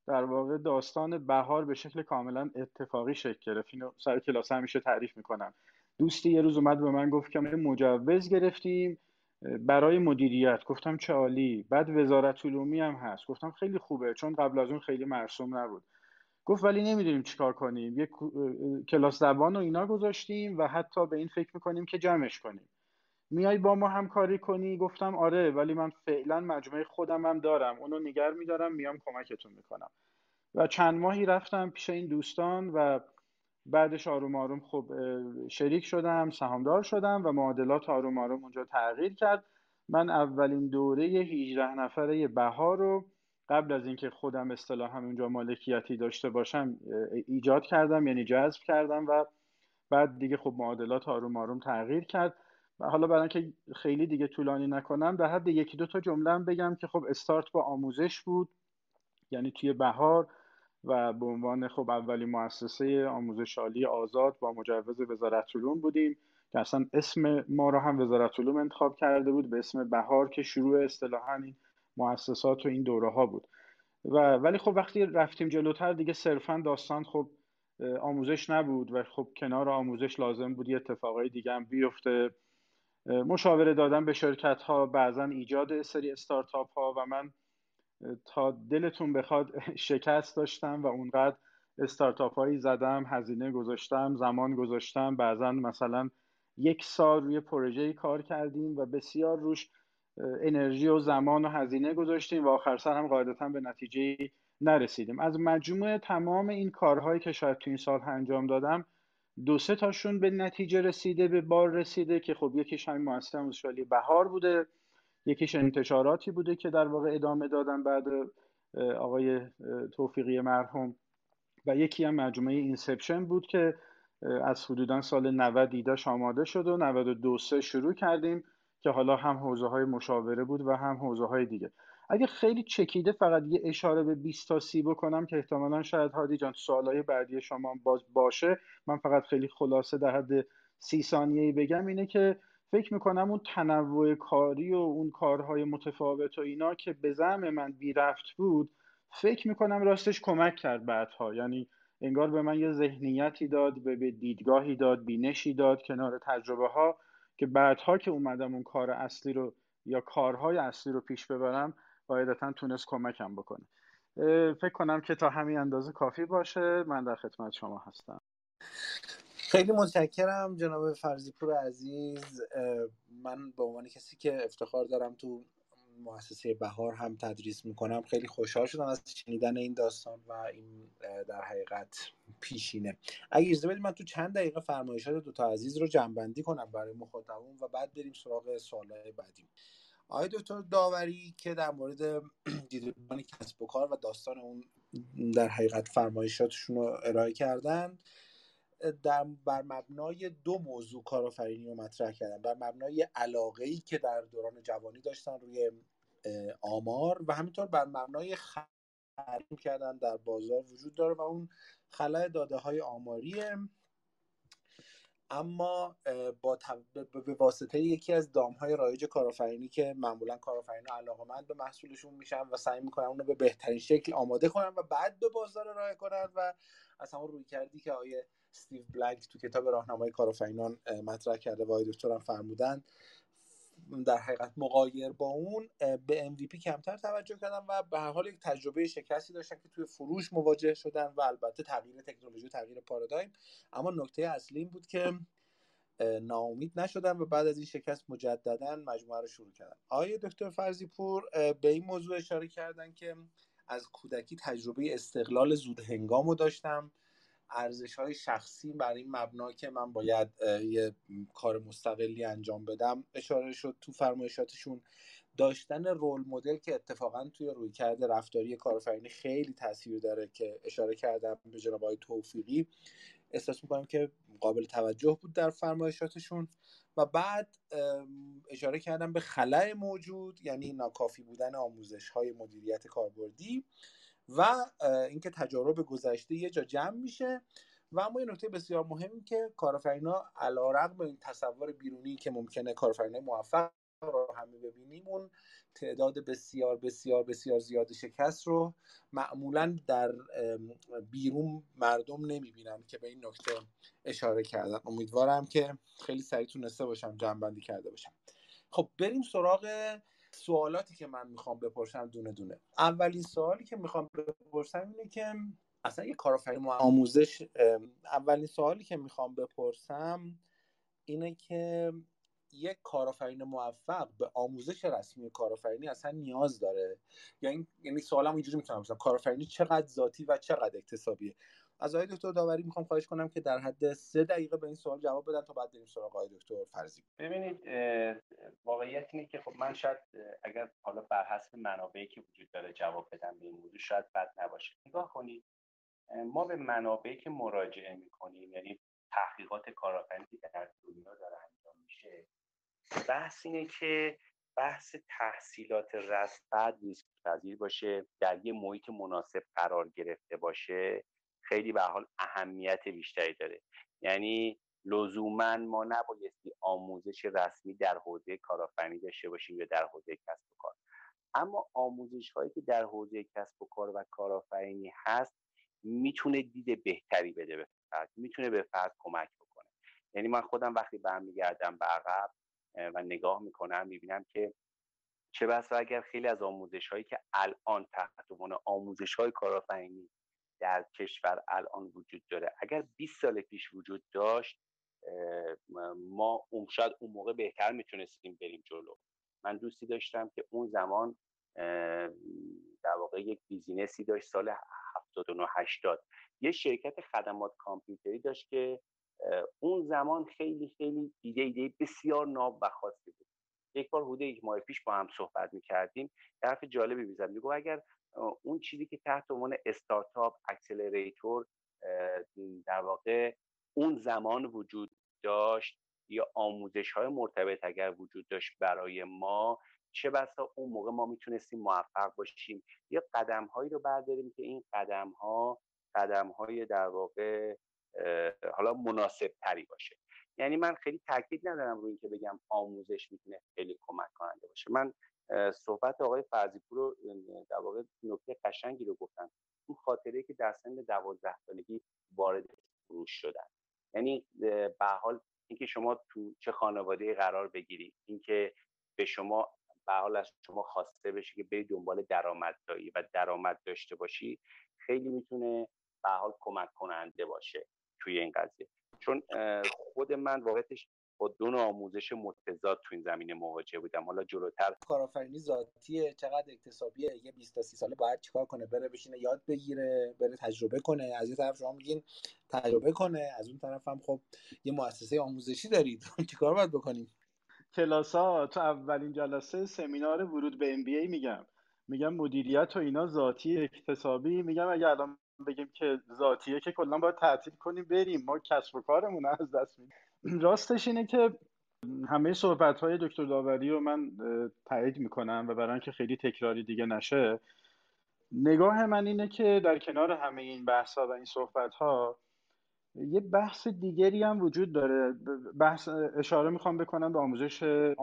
در واقع داستان بهار به شکل کاملا اتفاقی شکل گرفت. اینو سر کلاس همیشه تعریف میکنم. دوستی یه روز اومد به من گفت که ما مجوز گرفتیم برای مدیریت. گفتم چه عالی. بعد وزارت علومی هم هست. گفتم خیلی خوبه، چون قبل از اون خیلی مرسوم نبود. گفت ولی نمیدونیم چیکار کنیم، یک کلاس زبان و اینا گذاشتیم و حتی به این فکر میکنیم که جمعش کنیم، میای با ما همکاری کنی؟ گفتم آره، ولی من فعلا مجموعه خودم هم دارم، اونو نگر میدارم، میام کمکتون میکنم. و چند ماهی رفتم پیش این دوستان و بعدش آروم آروم خب شریک شدم، سهامدار شدم و معادلات آروم آروم اونجا تغییر کرد. من اولین دوره 18 نفره بهار رو قبل از اینکه خودم اصطلاحاً اونجا مالکیتی داشته باشم ایجاد کردم، یعنی جذب کردم و بعد دیگه خب معادلات آروم آروم تغییر کرد. و حالا برای اینکه خیلی دیگه طولانی نکنم در حد یکی دو تا جمله هم بگم که خب استارت با آموزش بود، یعنی توی بهار و به عنوان خب اولین مؤسسه آموزش عالی آزاد با مجوز وزارت علوم بودیم که اصلا اسم ما رو هم وزارت علوم انتخاب کرده بود به اسم بهار که شروع اصطلاحاً این مؤسسات و این دوره ها بود. و ولی خب وقتی رفتیم جلوتر دیگه صرفاً داستان خب آموزش نبود و خب کنار آموزش لازم بود یه اتفاقای دیگه هم بیفته، مشاوره دادن به شرکت ها، بعضا ایجاد سری استارتاپ ها و من تا دلتون بخواد شکست داشتم و اونقدر استارتاپ هایی زدم، هزینه گذاشتم، زمان گذاشتم، بعضا مثلا 1 سال روی پروژه‌ای کار کردیم و بسیار روش انرژی و زمان و هزینه گذاشتیم و آخر سر هم قاعدتاً به نتیجه‌ای نرسیدیم. از مجموع تمام این کارهایی که شاید تو این سال انجام دادم 2-3 تاشون به نتیجه رسیده، به بار رسیده که خب یکیش همین مؤسسه آموزش عالی بهار بوده، یکیش انتشاراتی بوده که در واقع ادامه دادم بعد آقای توفیقی مرحوم، و یکی هم مجموعه اینسپشن بود که از حدوداً سال 90 ایده‌اش آماده شد و 92 شروع کردیم که حالا هم حوزه‌های مشاوره بود و هم حوزه‌های دیگه. اگه خیلی چکیده فقط یه اشاره به 20 تا 30 بکنم که احتمالاً شاید هادی جان سوالای بعدی شما باز باشه، من فقط خیلی خلاصه در حد 30 ثانیه‌ای بگم، اینه که فکر میکنم اون تنوع کاری و اون کارهای متفاوت و اینا که به زعم من بیرفت بود، فکر میکنم راستش کمک کرد بعدها، یعنی انگار به من یه ذهنیتی داد، به دیدگاهی داد، بینشی داد کنار تجربه ها که بعدها که اومدم اون کار اصلی رو یا کارهای اصلی رو پیش ببرم قاعدتاً تونست کمکم بکنه. فکر کنم که تا همین اندازه کافی باشه. من در خدمت شما هستم. خیلی متشکرم جناب فرزیپور عزیز. من به عنوان کسی که افتخار دارم تو مؤسسه بهار هم تدریس میکنم خیلی خوشحال شدم از شنیدن این داستان و این در حقیقت پیشینه. اگه اجازه بدید من تو چند دقیقه فرمایشات دو تا عزیز رو جمع‌بندی کنم برای مخاطبون و بعد بریم سراغ سوالای بعدی. آقای دکتر داوری که در مورد دیدبان کسب و کار و داستان اون در حقیقت فرمایشاتشون رو ارائه کردن، بر مبنای 2 موضوع کارآفرینی رو مطرح کردن، بر مبنای علاقه‌ای که در دوران جوانی داشتن روی آمار و همینطور بر مبنای خرید کردن در بازار وجود داره و اون خلأ داده‌های آماریه اما به واسطه یکی از دامهای رایج کارآفرینی که معمولا کارآفرینا علاقه‌مند به محصولشون میشن و سعی میکنن اون رو به بهترین شکل آماده کنن و بعد به بازار ارائه کنن و از همون روی کردی که آقای استیو بلانک تو کتاب راهنمای کارآفرینان مطرح کرده و آقای دکترم فرمودن، در حقیقت مغایر با اون به MVP کمتر توجه کردن و به هر حال یک تجربه شکستی داشتن که توی فروش مواجه شدن و البته تغییر تکنولوژی و تغییر پارادایم. اما نکته اصلی این بود که ناامید نشدن و بعد از این شکست مجددا مجموعه رو شروع کردن. آقای دکتر فرزیپور به این موضوع اشاره کردن که از کودکی تجربه استقلال زود هنگامو داشتم، ارزش‌های شخصی برای این مبنا که من باید یه کار مستقلی انجام بدم اشاره شد تو فرمایشاتشون، داشتن رول مدل که اتفاقا توی رویکرد رفتاری کارآفرینی خیلی تاثیر داره که اشاره کردم به جناب آقای توفیقی، احساس می‌کنم که قابل توجه بود در فرمایشاتشون. و بعد اشاره کردم به خلأ موجود، یعنی ناکافی بودن آموزش‌های مدیریت کاربردی و اینکه تجارب گذشته یه جا جمع میشه. و اما یه نکته بسیار مهمی که کارآفرینا علی‌رغم این تصور بیرونی که ممکنه کارآفرینای موفق رو همه ببینیم، اون تعداد بسیار بسیار بسیار زیاد شکست رو معمولا در بیرون مردم نمیبینن که به این نکته اشاره کردن. امیدوارم که خیلی سریع تونسته باشم جمع‌بندی کرده باشم. خب بریم سراغ سوالاتی که من میخوام بپرسم دونه دونه. اولین سوالی که میخوام بپرسم اینه که اصلا یه کارآفرین آموزش، اولین سوالی که میخوام بپرسم اینه که یک کارآفرین موفق به آموزش رسمی کارآفرینی اصلا نیاز داره؟ یعنی سوالم اینجوری میتونم بپرسم، کارآفرینی چقدر ذاتی و چقدر اکتسابیه؟ از آقای دکتر داوری میخوام خواهش کنم که در حد 3 دقیقه به این سوال جواب بدن تا بعد بریم سراغ آقای دکتر فرضی. ببینید واقعیت اینه که خب من شاید اگر حالا بر حسب منابعی که وجود داره جواب بدم به این موضوع شاید بد نباشه. نگاه کنید ما به منابعی که مراجعه میکنیم، یعنی تحقیقات کارآفرینی که در دنیا داره انجام میشه، بحث اینه که بحث تحصیلات رصد نیست، پذیر باشه، در یه محیط مناسب قرار گرفته باشه، خیلی به حال اهمیت بیشتری داره. یعنی لزوماً ما نبایستی آموزش رسمی در حوزه کارآفرینی داشته باشیم یا در حوزه کسب و کار، اما آموزش‌هایی که در حوزه کسب و کار و کارآفرینی هست میتونه دید بهتری بده به فرد، میتونه به فرد کمک بکنه. یعنی من خودم وقتی برمیگردم به عقب و نگاه میکنم میبینم که چه بسا اگر خیلی از آموزش‌هایی که الان تحت عنوان آموزش‌های کارآفرینی در کشور الان وجود داره اگر 20 سال پیش وجود داشت، ما شاید اون موقع بهتر میتونستیم بریم جلو. من دوستی داشتم که اون زمان در واقع یک بیزینسی داشت، سال 79-80 یه شرکت خدمات کامپیوتری داشت که اون زمان خیلی خیلی ایده بسیار ناب و خاصی بود. یک بار حدود 1 ماه پیش با هم صحبت میکردیم، یه حرف جالبی میزد، میگو اگر اون چیزی که تحت عنوان استارتاپ اکسلراتور در واقع اون زمان وجود داشت یا آموزش‌های مرتبط اگر وجود داشت برای ما، چه بسا اون موقع ما میتونستیم موفق باشیم یا قدم‌هایی رو برداریم که این قدم‌ها قدم‌های در واقع حالا مناسب تری باشه. یعنی من خیلی تاکید ندارم روی اینکه بگم آموزش میتونه خیلی کمک کننده باشه. من صحبت آقای فرضی‌پور رو در واقع نکته قشنگی رو گفتن، اون خاطره که در سن 12 سالگی وارد فروش شدن. یعنی به حال اینکه شما تو چه خانواده‌ای قرار بگیری، اینکه به شما به حال از شما خواسته بشه که بری دنبال درآمدزایی و درآمد داشته باشی، خیلی میتونه به حال کمک کننده باشه توی این قضیه. چون خود من واقعیتش با دون آموزش متضاد تو این زمینه مواجه بودم. حالا جلوتر کارآفرینی ذاتیه چقدر اکتسابیه؟ یه 20 تا 30 ساله باید چیکار کنه؟ بره بشینه یاد بگیره، بره تجربه کنه. از یه طرف شما میگین تجربه کنه، از اون طرف هم خب یه مؤسسه آموزشی دارید. چیکار باید بکنیم؟ کلاس‌ها تو اولین جلسه سمینار ورود به MBA میگم مدیریت و اینا ذاتی اکتسابی، میگم اگه الان بگیم که ذاتیه که کلا باید تعطیل کنیم بریم، ما کسب و کارمون از دست میدیم. راستش اینه که همه صحبت‌های دکتر داوری رو من تایید می‌کنم و برای اینکه خیلی تکراری دیگه نشه، نگاه من اینه که در کنار همه این بحث‌ها و این صحبت‌ها یه بحث دیگری هم وجود داره. اشاره میخوام بکنم به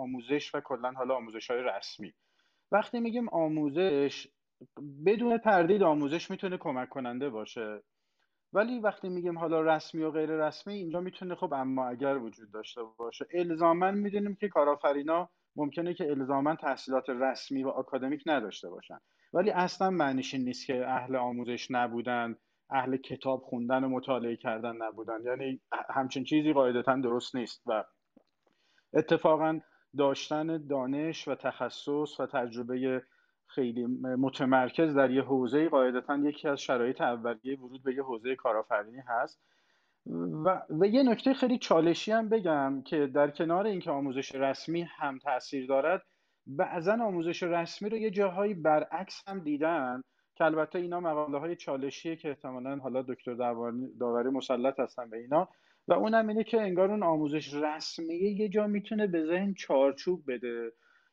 آموزش و کلا حالا آموزش‌های رسمی. وقتی میگیم آموزش، بدون تردید آموزش میتونه کمک کننده باشه، ولی وقتی میگیم حالا رسمی و غیر رسمی، اینجا میتونه خب اما اگر وجود داشته باشه. الزاماً میدونیم که کارآفرینا ممکنه که الزاماً تحصیلات رسمی و آکادمیک نداشته باشن، ولی اصلا معنیش این نیست که اهل آموزش نبودن، اهل کتاب خوندن و مطالعه کردن نبودن. یعنی همچین چیزی قاعدتاً درست نیست و اتفاقاً داشتن دانش و تخصص و تجربه خیلی متمرکز در یه حوزه قاعدتاً یکی از شرایط اولیه ورود به یه حوزه کارآفرینی هست. و یه نکته خیلی چالشی هم بگم که در کنار اینکه آموزش رسمی هم تأثیر دارد، بعضن آموزش رسمی رو یه جاهایی برعکس هم دیدن که البته اینا مقاله های چالشیه که احتمالاً حالا دکتر داوری مسلط هستن به اینا، و اونم اینه که انگار اون آموزش رسمیه یه جا میتونه به ذهن چارچوب بده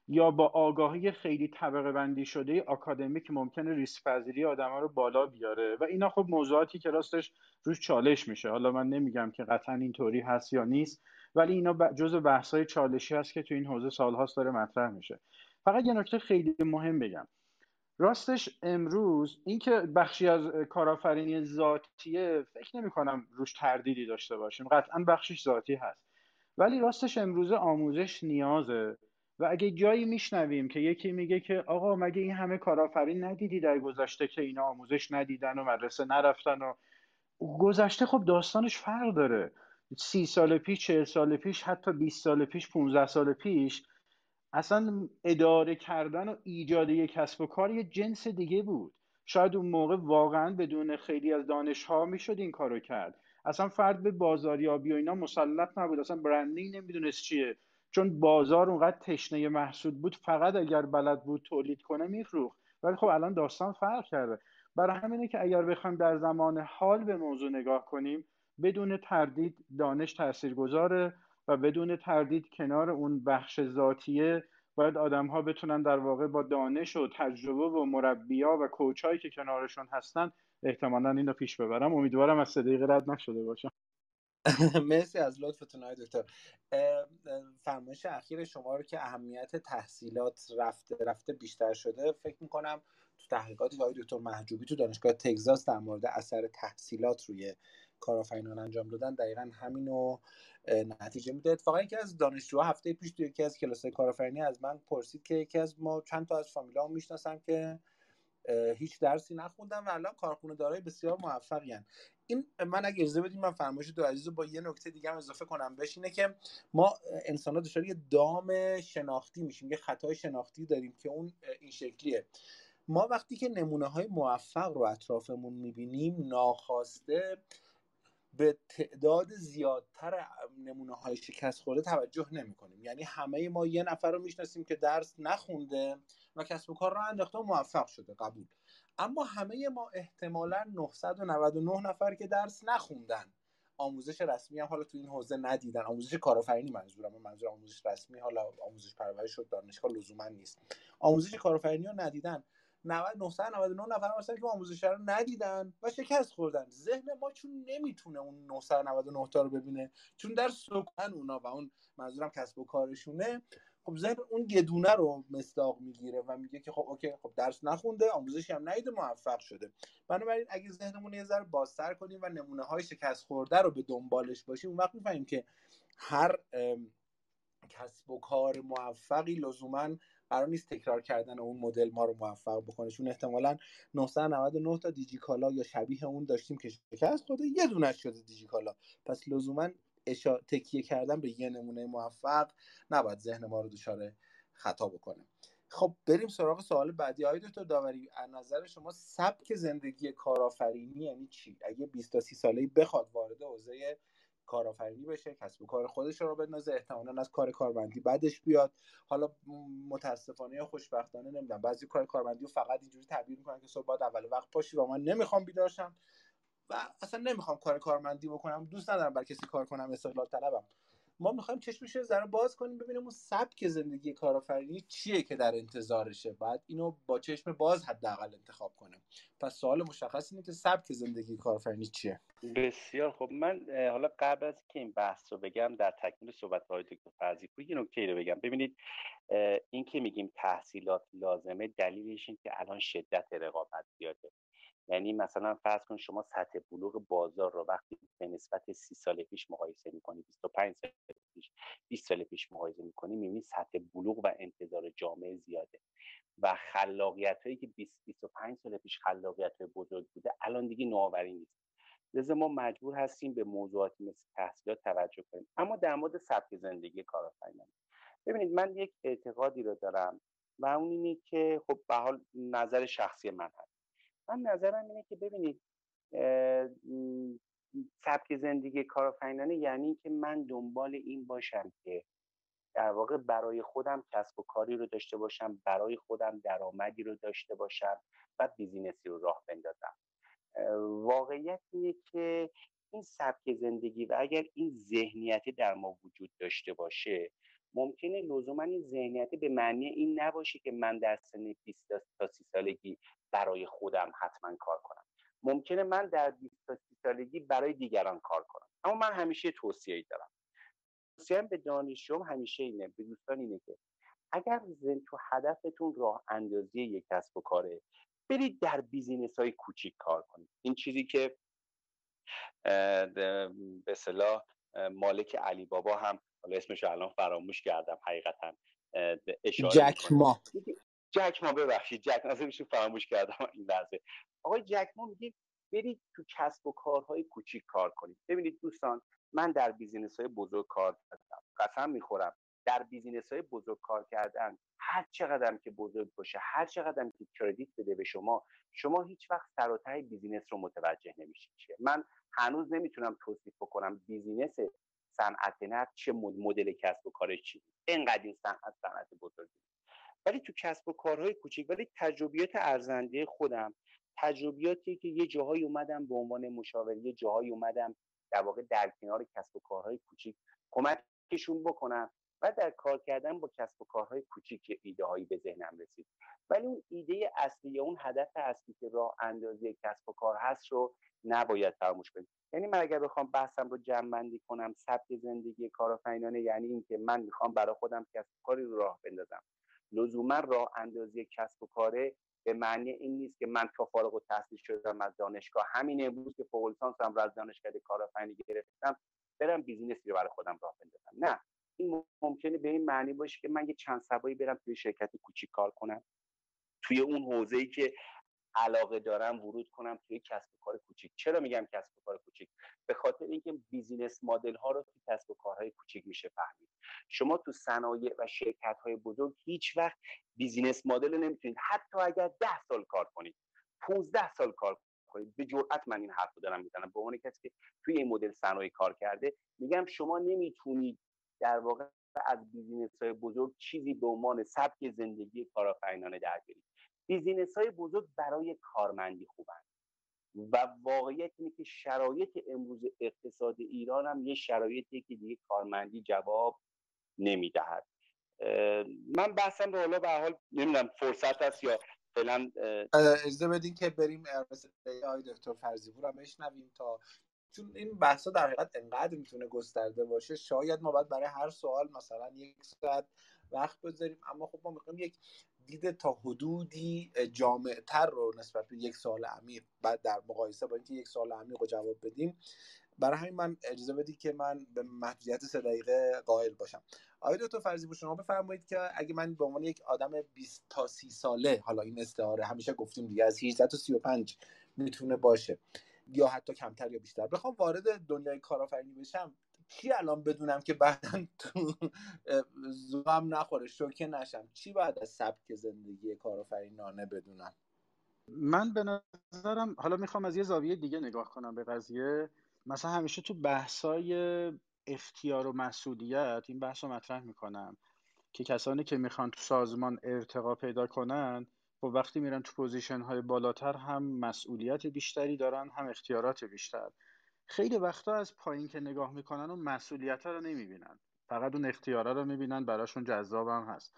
یا با آگاهی خیلی طبقه بندی شده آکادمیک ممکنه ریسک پذیری آدما رو بالا بیاره و اینا خب موضوعاتی که راستش روش چالش میشه. حالا من نمیگم که قطعا اینطوری هست یا نیست، ولی اینا جزء بحث‌های چالشی هست که تو این حوزه سال‌هاست داره مطرح میشه. فقط یه نکته خیلی مهم بگم، راستش امروز اینکه بخشی از کارآفرینی ذاتیه فکر نمی‌کنم روش تردیدی داشته باشیم، قطعا بخشش ذاتی هست، ولی راستش امروزه آموزش نیازه. و اگه جایی میشنویم که یکی میگه که آقا مگه این همه کارآفرین ندیدی در گذشته که اینا آموزش ندیدن و مدرسه نرفتن و گذشته، خب داستانش فرق داره. 30 سال پیش، 40 سال پیش، حتی 20 سال پیش، 15 سال پیش اصلا اداره کردن و ایجاد یک کسب و کار یه جنس دیگه بود. شاید اون موقع واقعا بدون خیلی از دانش‌ها میشد این کارو کرد، اصلا فرد به بازاریابی و اینا مسلط نبود، اصلا برندینگ نمیدونست چیه، چون بازار اونقدر تشنه محصول بود، فقط اگر بلد بود تولید کنه میفروخت. ولی خب الان داستان فرق کرده. برای همینه که اگر بخوایم در زمان حال به موضوع نگاه کنیم، بدون تردید دانش تاثیرگذاره و بدون تردید کنار اون بخش ذاتیه باید آدم‌ها بتونن در واقع با دانش و تجربه و مربی‌ها و کوچایی که کنارشون هستن احتمالاً اینو پیش ببرم. امیدوارم از صدیق رد نشده باشم. مرسی از لطفتون های دکتر. فرمایش اخیر شما رو که اهمیت تحصیلات رفته رفته بیشتر شده، فکر میکنم تو تحقیقاتی که آقای دکتر محجوبی تو دانشگاه تگزاس در مورد اثر تحصیلات روی کارآفرینان انجام دادن دقیقاً همینو نتیجه میده. اتفاقا یکی از دانشجوها هفته پیش تو یکی از کلاس‌های کارآفرینی از من پرسید که یکی از ما چند تا از فامیلام میشناسم که هیچ درسی نخوندن و الان کارخونه دارای بسیار موفقی هستند. این من اگه اجازه بدید من فرمایش دو عزیز رو با یه نکته دیگه هم اضافه کنم بهش، اینه که ما انسان‌ها دچار یه دام شناختی میشیم، یه خطای شناختی داریم که اون این شکلیه. ما وقتی که نمونه‌های موفق رو اطرافمون می‌بینیم، ناخواسته به تعداد زیادتر نمونه‌های شکست خورده توجه نمی‌کنیم. یعنی همه ما یه نفر رو می‌شناسیم که درس نخونده و کسب و کار رو انداخته و موفق شده، قبول. اما همه ما احتمالاً 999 نفر که درس نخوندن، آموزش رسمی هم حالا تو این حوزه ندیدن، آموزش کارآفرینی منظور آموزش رسمی، حالا آموزش پرورش شد دانشگاه لزوما نیست، آموزش کارآفرینی رو ندیدن، 999 نفر مثلا که آموزش رو ندیدن و شکست خوردن. ذهن ما چون نمیتونه اون 999 تا رو ببینه، چون در سکون اونا و اون منظورم کسب و کارشونه، خب ذهن اون یه دونه رو مصداق میگیره و میگه که خب اوکی، خب درس نخونده، آموزشی هم ندیده، موفق شده. بنابراین اگه ذهنمون یه ذره بازتر کنیم و نمونه‌های شکست خورده رو به دنبالش باشیم، اون وقت می‌فهمیم که هر کسب و کار موفقی لزوماً قرار نیست تکرار کردن اون مدل ما رو موفق بکنه، چون احتمالاً 999 تا دیجیکالا یا شبیه اون داشتیم که شکست خورده، یه دونه شده دیجیکالا. پس لزوماً تکیه کردن به یه نمونه موفق نباید ذهن ما رو دچار خطا بکنه. خب بریم سراغ سوال بعدی. آقای دکتر داوری، از نظر شما سبک زندگی کارآفرینی یعنی چی؟ اگه 20 تا 30 ساله‌ای بخواد وارد حوزه کارآفرینی بشه، کسب و کار خودش رو بندازه، احتمالاً از کار کاربندی بعدش بیاد، حالا متاسفانه یا خوشبختانه نمیدونم، بعضی کار کاربندی رو فقط اینجوری تعبیر می‌کنن که صبح باید اول وقت پاشی و من نمی‌خوام بیدار شم و اصلا نمیخوام کار کارمندی بکنم، دوست ندارم بر کسی کار کنم، استقلال طلبم. ما میخوایم چشمش رو ذره باز کنیم ببینیم اون سبک زندگی کارآفرینی چیه که در انتظارشه، بعد اینو با چشم باز حداقل انتخاب کنیم. پس سوال مشخص اینه که سبک زندگی کارآفرینی چیه. بسیار خب، من حالا قبل از که این بحث رو بگم در تکمیل صحبت‌های دکتر فرضی‌پور یه نکته رو بگم. ببینید این که میگیم تحصیلات لازمه، دلیلش این که الان شدت رقابت زیاده. یعنی مثلا فرض کن شما سطح بلوغ بازار رو وقتی به نسبت 30 سال پیش مقایسه می‌کنی، 25 سال پیش، 20 سال پیش مقایسه می‌کنی، می‌بینی سطح بلوغ و انتظار جامعه زیاده و خلاقیتایی که 20 25 سال پیش خلاقیت‌های بزرگ بوده الان دیگه نوآوری نیست. لذا ما مجبور هستیم به موضوعاتی مثل تحصیلات توجه کنیم. اما در مورد سبک زندگی کارآفرینان، ببینید من یک اعتقادی رو دارم و اون اینه که خب به حال نظر شخصی من هست. من نظرم اینه که ببینید سبک زندگی کارآفرینانه یعنی این که من دنبال این باشم که در واقع برای خودم کسب و کاری رو داشته باشم، برای خودم درآمدی رو داشته باشم و بیزینسی رو راه بندازم. واقعیت اینه که این سبک زندگی و اگر این ذهنیت در ما وجود داشته باشه، ممکنه لزوما این ذهنیت به معنی این نباشه که من در سن 20 تا 30 سالگی برای خودم حتما کار کنم. ممکنه من در 20 تا 30 سالگی برای دیگران کار کنم. اما من همیشه توصیه‌ای دارم. توصیه‌ام به دانشجوام همیشه اینه، به دوستان اینه که اگر تو هدفتون راه اندازی یک کسب و کاره، برید در بیزینس‌های کوچیک کار کنید. این چیزی که به اصطلاح مالک علی بابا هم، حالا اسمش الان فراموش کردم حقیقتا، اشاره جک ما میکنه. جک ما، ببخشید جک اسمش رو فراموش کردم این لحظه. آقای جک ما میگه برید تو کسب و کارهای کوچیک کار کنید. ببینید دوستان، من در بیزینس‌های بزرگ کار کردم، قسم میخورم در بیزینس‌های بزرگ کار کردن هر چقدرم که بزرگ باشه، هر چقدرم که کردیت بده به شما هیچ وقت سر و ته بیزینس رو متوجه نمیشید. من هنوز نمیتونم توصیف بکنم بیزینس صنعت نفت چه مدل کسب و کارش چیه، اینقدر این صنعت بزرگی. ولی تو کسب و کارهای کوچیک، ولی تجربیات ارزنده خودم، تجربیاتی که یه جاهایی اومدم به عنوان مشاور، یه جاهایی اومدم در واقع در کنار کسب و کارهای کوچیک کمکشون بکنم و در کار کردن با کسب و کارهای کوچیک ایده هایی به ذهنم رسید. ولی اون ایده اصلی یا اون هدف اصلی که راه اندازی کسب و کار هست رو نباید فراموش کنید. یعنی من اگر بخوام بحثم رو جمع بندی کنم، سبک زندگی کارآفرینانه یعنی اینکه من میخوام برای خودم کسب و کاری رو راه بندازم. لزوما راه اندازی کسب و کاره به معنی این نیست که من تا فارغ التحصیل شدم از دانشگاه، همین امروز که فوق لیسانسم رو از دانشکده کارآفرینی گرفتم، برم بیزینسی رو برای خودم راه بندازم. نه، این ممکنه به این معنی باشه که من یه چند سبایی برم توی شرکت کوچیک کار کنم، توی اون حوزه‌ای که علاقه دارم ورود کنم، توی کسب و کار کوچیک. چرا میگم کسب و کار کوچیک؟ به خاطر اینکه بیزینس مدل ها رو توی کسب و کارهای کوچیک میشه فهمید. شما تو صنایع و شرکت های بزرگ هیچ وقت بیزینس مدل رو نمیتونید، حتی اگر 10 سال کار کنید، 15 سال کار کنید. به جرئت من این حرفو دارم میزنم به عنوان کسی که توی این مدل صنایع کار کرده، میگم شما نمیتونید در واقع از بیزینس‌های بزرگ چیزی به عنوان سبک زندگی کارآفرینانه در بیارید. بیزینس‌های بزرگ برای کارمندی خوبند و واقعیت اینه که شرایط امروز اقتصاد ایران هم یه شرایطیه که دیگه کارمندی جواب نمیدهد. من بحثم رو حالا به حال نمیدونم فرصت است یا فعلا اجازه بدین که بریم آقای دکتر فرضی‌پور رو بشنویم، تا چون این بحثا در حقیقت انقدر میتونه گسترده باشه، شاید ما باید برای هر سوال مثلا یک ساعت وقت بذاریم. اما خب ما میخوایم یک دید تا حدودی جامع‌تر رو نسبت به یک سوال عمیق، بعد در مقایسه با اینکه یک سوال عمیق رو جواب بدیم. برای همین من اجازه بدید که من به محدودیت 3 دقیقه قائل باشم. آقای دکتر فرضی‌پور، شما بفرمایید که اگه من به عنوان یک آدم 20 تا 30 ساله، حالا این استعاره همیشه گفتیم دیگه از 18 تا 35 میتونه باشه یا حتی کمتر یا بیشتر، بخوام وارد دنیای کارآفرینی بشم، چی الان بدونم که بعدن تو زوم نخوره، شوکه نشم؟ چی بعد از سبک زندگی کارآفرینانه بدونم؟ من به نظرم حالا میخوام از یه زاویه دیگه نگاه کنم به قضیه. مثلا همیشه تو بحثای اختیار و مسئولیت این بحث رو مطرح میکنم که کسانی که میخوان تو سازمان ارتقا پیدا کنن، و وقتی میرن تو پوزیشن های بالاتر هم مسئولیت بیشتری دارن، هم اختیارات بیشتر. خیلی وقتا از پایین که نگاه میکنن و مسئولیت‌ها رو نمیبینن، فقط اون اختیارا رو میبینن، براشون جذاب هم هست.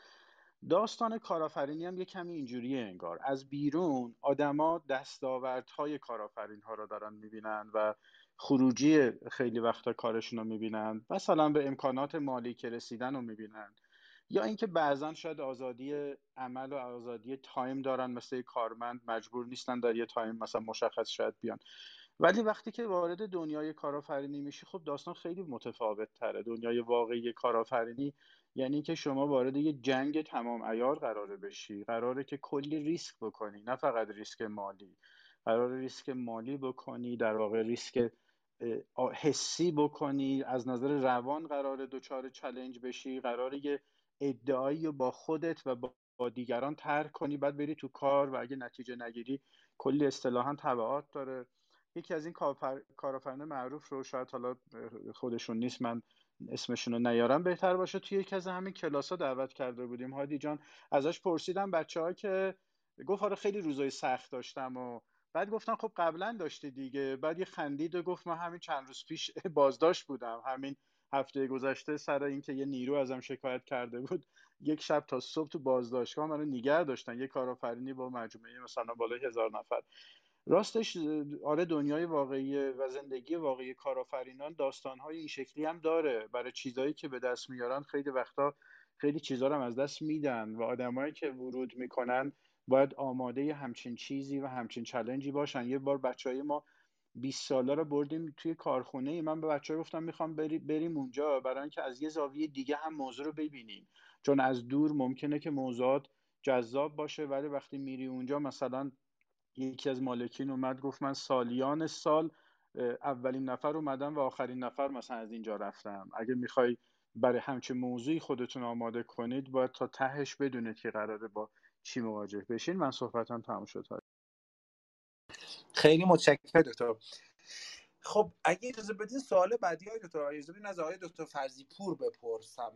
داستان کارآفرینی هم یه کمی اینجوریه، انگار از بیرون آدما دستاوردهای کارآفرین‌ها رو دارن میبینن و خروجی خیلی وقتا کارشون رو میبینن، مثلا به امکانات مالی که رسیدن رو میبینن، یا اینکه بعضن شاید آزادی عمل و آزادی تایم دارن، مثل کارمند مجبور نیستن در یه تایم مثلا مشخص شاید بیان. ولی وقتی که وارد دنیای کارآفرینی میشی، خب داستان خیلی متفاوت تره. دنیای واقعی کارآفرینی یعنی که شما وارد یه جنگ تمام عیار قراره بشی، قراره که کلی ریسک بکنی، نه فقط ریسک مالی، قراره ریسک مالی بکنی، در واقع ریسک حسی بکنی، از نظر روان قراره دوچار چالش بشی، قراره یه ادعایی با خودت و با دیگران ترک کنی، بعد بری تو کار و اگه نتیجه نگیری کلی اصطلاحاً تبعات داره. یکی از این کارآفرینان معروف رو، شاید حالا خودشون نیست، من اسمشون رو نیارم بهتر باشه، توی یکی از همین کلاس‌ها دعوت کرده بودیم هادی جان، ازش پرسیدم بچه‌ها که گفت آره خیلی روزای سخت داشتم، و بعد گفتن خب قبلا داشتی دیگه، بعد یه خندید و گفت من همین چند روز پیش بازداشت بودم، همین هفته گذشته سر اینکه یه نیرو ازم شکایت کرده بود یک شب تا صبح تو بازداشتگاه منو نگه داشتن، یه کارآفرینی با مجموعه مثلا بالای 1000 نفر. راستش آره، دنیای واقعی و زندگی واقعی کارآفرینان داستان‌های این شکلی هم داره. برای چیزایی که به دست میارن خیلی وقتا خیلی چیزا رو هم از دست میدن و آدمایی که ورود میکنن باید آماده همچین چیزی و همچین چالنجی باشن. یه بار بچهای ما 20 ساله رو بردیم توی کارخونه، من به بچه‌ها گفتم میخوام بریم اونجا برای اینکه از یه زاویه دیگه هم موضوع رو ببینیم، چون از دور ممکنه که موضوعات جذاب باشه ولی وقتی میری اونجا، مثلا یکی از مالکین اومد گفت من سالیان سال اولین نفر اومدم و آخرین نفر مثلا از اینجا رفتم، اگه میخوای برای همچین موضوعی خودتون آماده کنید باید تا تهش بدونید که قراره با چی مواجه بشین. من صحبتم تموم شد. خیلی متشکرم دکتر. خب اگه اجازه بدین سوال بعدی های دکتر، اجازه بدین از آقای دکتر فرضی پور بپرسم،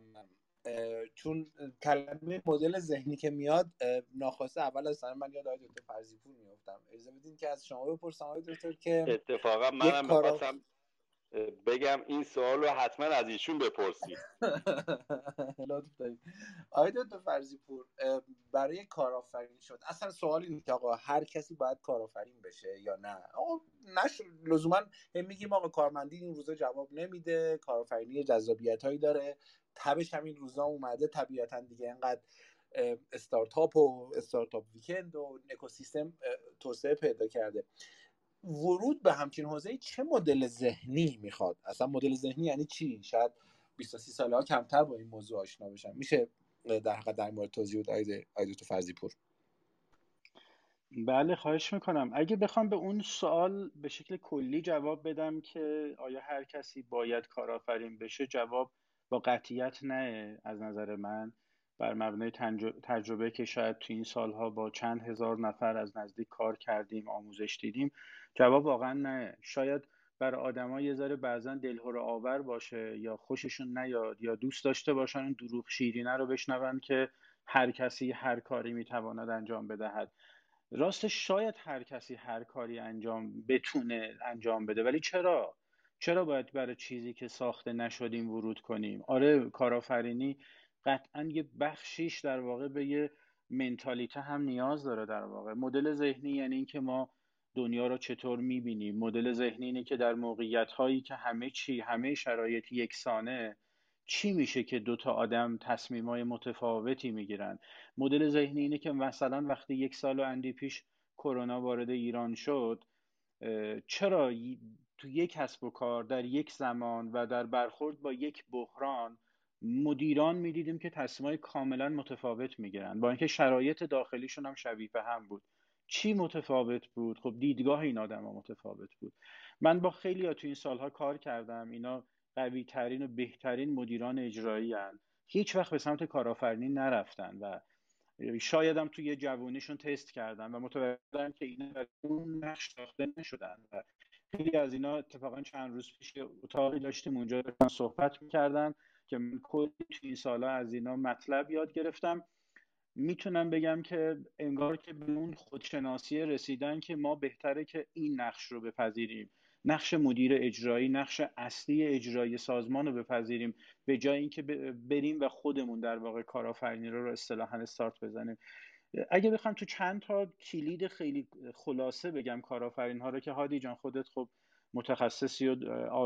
چون کلمه مدل ذهنی که میاد ناخواسته اول از همه من یاد آقای دکتر فرضی پور میافتم. اجازه بدین که از شما بپرسم آقای دکتر، که اتفاقا منم می‌خواستم بگم این سوال رو حتما از ایشون بپرسید. لطف دارید. آقای دکتر فرضی پور، برای کارآفرین شد اصلا سوال اینه که آقا هر کسی باید کارآفرین بشه یا نه؟ آقا نش لزوما میگیم آقا کارمندی این روزا جواب نمیده، کارآفرینی جذابیتایی داره، تبش همین روزا اومده طبیعتا دیگه، اینقدر استارتاپ و استارتاپ ویکند و اکوسیستم توسعه پیدا کرده. ورود به همچین حوزه‌ای چه مدل ذهنی میخواد؟ اصلا مدل ذهنی یعنی چی؟ شاید 23 ساله‌ها کمتر با این موضوع آشنا بشن. میشه در حقیقت در مورد توضیح بدید آقای دکتر فرضی پور؟ بله خواهش میکنم. اگه بخوام به اون سوال به شکل کلی جواب بدم که آیا هر کسی باید کارآفرین بشه، جواب با قطعیت نه از نظر من، بر مبنای تجربه که شاید تو این سالها با چند هزار نفر از نزدیک کار کردیم، آموزش دیدیم، جواب واقعا نه. شاید برای آدم‌ها یه ذره بعضن دلهره آور باشه یا خوششون نیاد یا دوست داشته باشن اون دروغ شیرینه رو بشنون که هر کسی هر کاری میتواند انجام بدهد. راستش شاید هر کسی هر کاری بتونه انجام بده، ولی چرا باید برای چیزی که ساخته نشدیم ورود کنیم؟ آره کارآفرینی قطعاً یه بخشیش در واقع به یه منتالیته هم نیاز داره. در واقع مدل ذهنی یعنی این که ما دنیا رو چطور میبینیم، مدل ذهنی اینه که در موقعیت‌هایی که همه شرایط یکسانه، چی میشه که دوتا آدم تصمیم‌های متفاوتی میگیرن. مدل ذهنی اینه که مثلا وقتی 1 سال و اندی پیش کرونا وارد ایران شد، چرا تو یک کسب و کار در یک زمان و در برخورد با یک بحران مدیران میدیدیم که تصمیم‌های کاملا متفاوت میگیرن، با اینکه شرایط داخلیشون هم شبیه به هم بود. چی متفاوت بود؟ خب دیدگاه این آدم‌ها متفاوت بود. من با خیلی‌ها تو این سال‌ها کار کردم، اینا قوی‌ترین و بهترین مدیران اجرایی ان، هیچ وقت به سمت کارآفرینی نرفتن و شاید هم توی جوونیشون تست کردن و متوجه شدن که اینا برای اون نقش ساخته نشدن. و خیلی از اینا اتفاقا چند روز پیش اتاقی داشتیم اونجا داشتن صحبت می‌کردن که من کلی تو این سالا از اینا مطلب یاد گرفتم. میتونم بگم که انگار که به اون خودشناسی رسیدن که ما بهتره که این نقش رو بپذیریم نقش مدیر اجرایی، نقش اصلی اجرایی سازمان رو بپذیریم، به جای اینکه بریم و خودمون در واقع کارآفرینی رو اصطلاحاً استارت بزنیم. اگه بخوام تو چند تا کلید خیلی خلاصه بگم کارآفرین‌ها رو که هادی جان خودت خب متخصصی و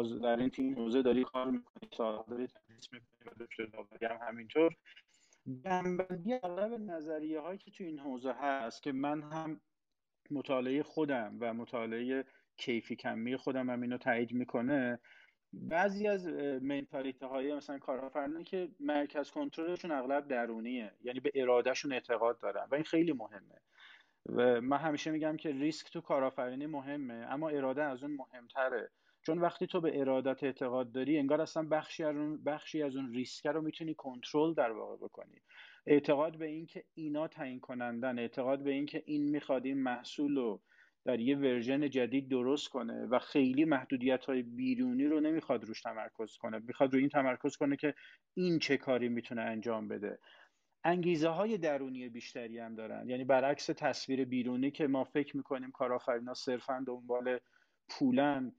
در این تیم حوزه داری کار می‌کنی، سال‌ها تدریس می‌کنی، دکتر داوری هم همینطور، جنبندی اغلب نظریه‌هایی که تو این حوزه هست که من هم مطالعه خودم و مطالعه کیفی کمی خودم هم اینو تایید میکنه. بعضی از منتالیته های مثلا کارآفرینی که مرکز کنترلشون اغلب درونیه، یعنی به ارادهشون اعتقاد دارن و این خیلی مهمه و من همیشه میگم که ریسک تو کارآفرینی مهمه اما اراده از اون مهمتره، چون وقتی تو به ارادت اعتقاد داری انگار اصلا بخشی از اون ریسک رو میتونی کنترل در واقع بکنی. اعتقاد به این که اینا تعیین کنندن، اعتقاد به این که این میخواد این محصول رو در یه ورژن جدید درست کنه و خیلی محدودیت‌های بیرونی رو نمیخواد روش تمرکز کنه، میخواد روی این تمرکز کنه که این چه کاری میتونه انجام بده. انگیزه‌های درونی بیشتری هم دارن، یعنی برعکس تصویر بیرونی که ما فکر می‌کنیم کارآفرینا صرفاً دنبال پولن،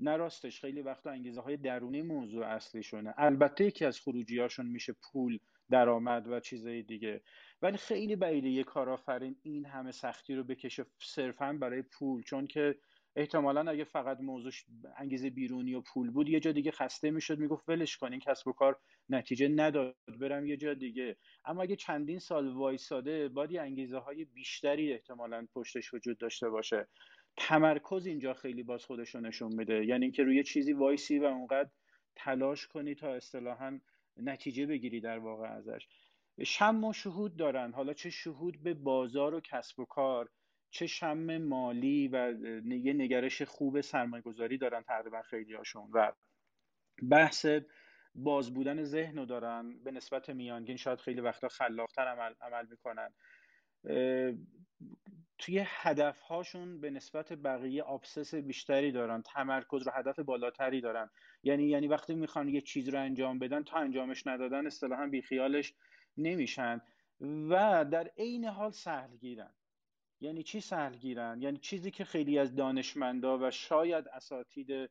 نه راستش خیلی وقتا انگیزه‌های درونی موضوع اصلیشونه. البته یکی از خروجی‌هاشون میشه پول، درآمد و چیزهای دیگه، ولی خیلی بعیده یه کارآفرین این همه سختی رو بکشه صرفاً برای پول، چون که احتمالاً اگه فقط موضوعش انگیزه بیرونی و پول بود یه جا دیگه خسته میشد، میگفت ولش کن این کسب و کار نتیجه نداد برم یه جا دیگه. اما اگه چندین سال وایساده باید انگیزه‌های بیشتری احتمالاً پشتش وجود داشته باشه. تمرکز اینجا خیلی باز خودش رو نشون میده، یعنی اینکه روی چیزی وایسی و اونقدر تلاش کنی تا اصطلاحاً نتیجه بگیری در واقع ازش. شم و شهود دارن، حالا چه شهود به بازار و کسب و کار، چه شم مالی و یه نگرش خوب سرمایه‌گذاری دارن تقریبا خیلی هاشون، و بحث باز بودن ذهن رو دارن به نسبت میانگین، شاید خیلی وقتا خلاق‌تر عمل میکنن. توی هدفهاشون به نسبت بقیه ابسس بیشتری دارن، تمرکز رو هدف بالاتری دارن، یعنی وقتی میخوان یه چیز رو انجام بدن تا انجامش ندادن اصطلاحاً بیخیالش نمیشن و در عین حال سهلگیرن. یعنی چی سهلگیرن؟ یعنی چیزی که خیلی از دانشمندا و شاید اساتید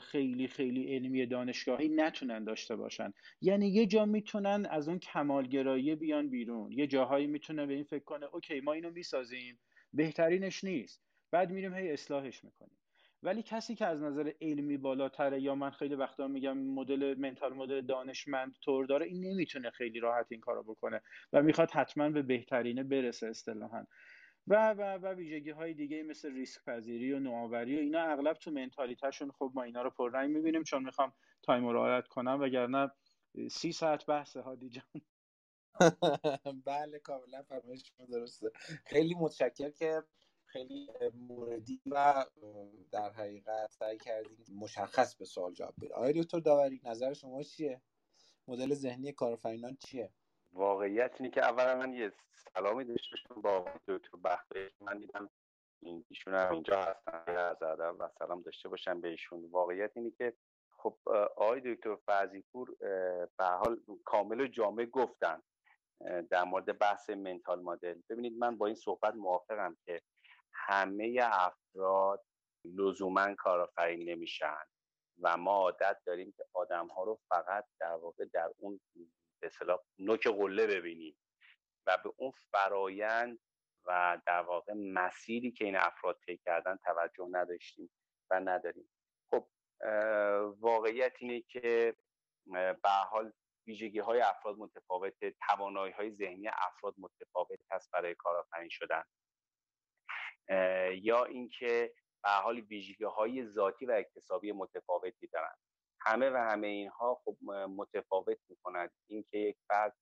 خیلی خیلی علمی دانشگاهی نتونن داشته باشن. یعنی یه جا میتونن از اون کمالگرایی بیان بیرون، یه جاهایی میتونه به این فکر کنه اوکی ما اینو میسازیم بهترینش نیست، بعد میریم هی اصلاحش میکنیم. ولی کسی که از نظر علمی بالاتره، یا من خیلی وقتا میگم مدل منتال مدل دانشمند طور داره، این نمیتونه خیلی راحت این کارو بکنه و میخواد حتما به بهترینه برسه اصطلاحاً. و ویژگی‌های دیگه مثل ریسک پذیری و نوآوری و اینا اغلب تو منتالیتشون، خب ما اینا رو پررنگ می‌بینیم چون می‌خوام تایم رو رعایت کنم وگرنه 30 ساعت بحثه هادی جان. بله کاملا فرمایش شما درسته. خیلی متشکرم که خیلی موردی و در حقیقت سعی کردید مشخص به سوال جواب بدید. آقای دکتر داوری نظر شما چیه؟ مدل ذهنی کارآفرینان چیه؟ واقعیت اینه که اولا من یه سلامی داشتم با آقای دکتر بختیاری، من دیدم ایشون هم اینجا هستن عزادم و سلام داشته باشم به ایشون. واقعیت اینه که خب آقای دکتر فرزیپور به حال کامل و جامع گفتن در مورد بحث منتال مدل. ببینید من با این صحبت موافقم که همه افراد لزوما کارآفرین نمیشن و ما عادت داریم که آدم‌ها رو فقط در واقع در اون به اصطلاح نوک قله ببینیم و به اون فرایند و در واقع مسیری که این افراد طی کردن توجه نداشتیم و نداریم. خب واقعیت اینه که به حال ویژگی‌های افراد متفاوته، توانایی‌های ذهنی افراد متفاوت هست برای کارآفرین شدن، یا اینکه به حال ویژگی‌های ذاتی و اکتسابی متفاوتی دارن. همه اینها خب متفاوت می‌کند اینکه یک فرد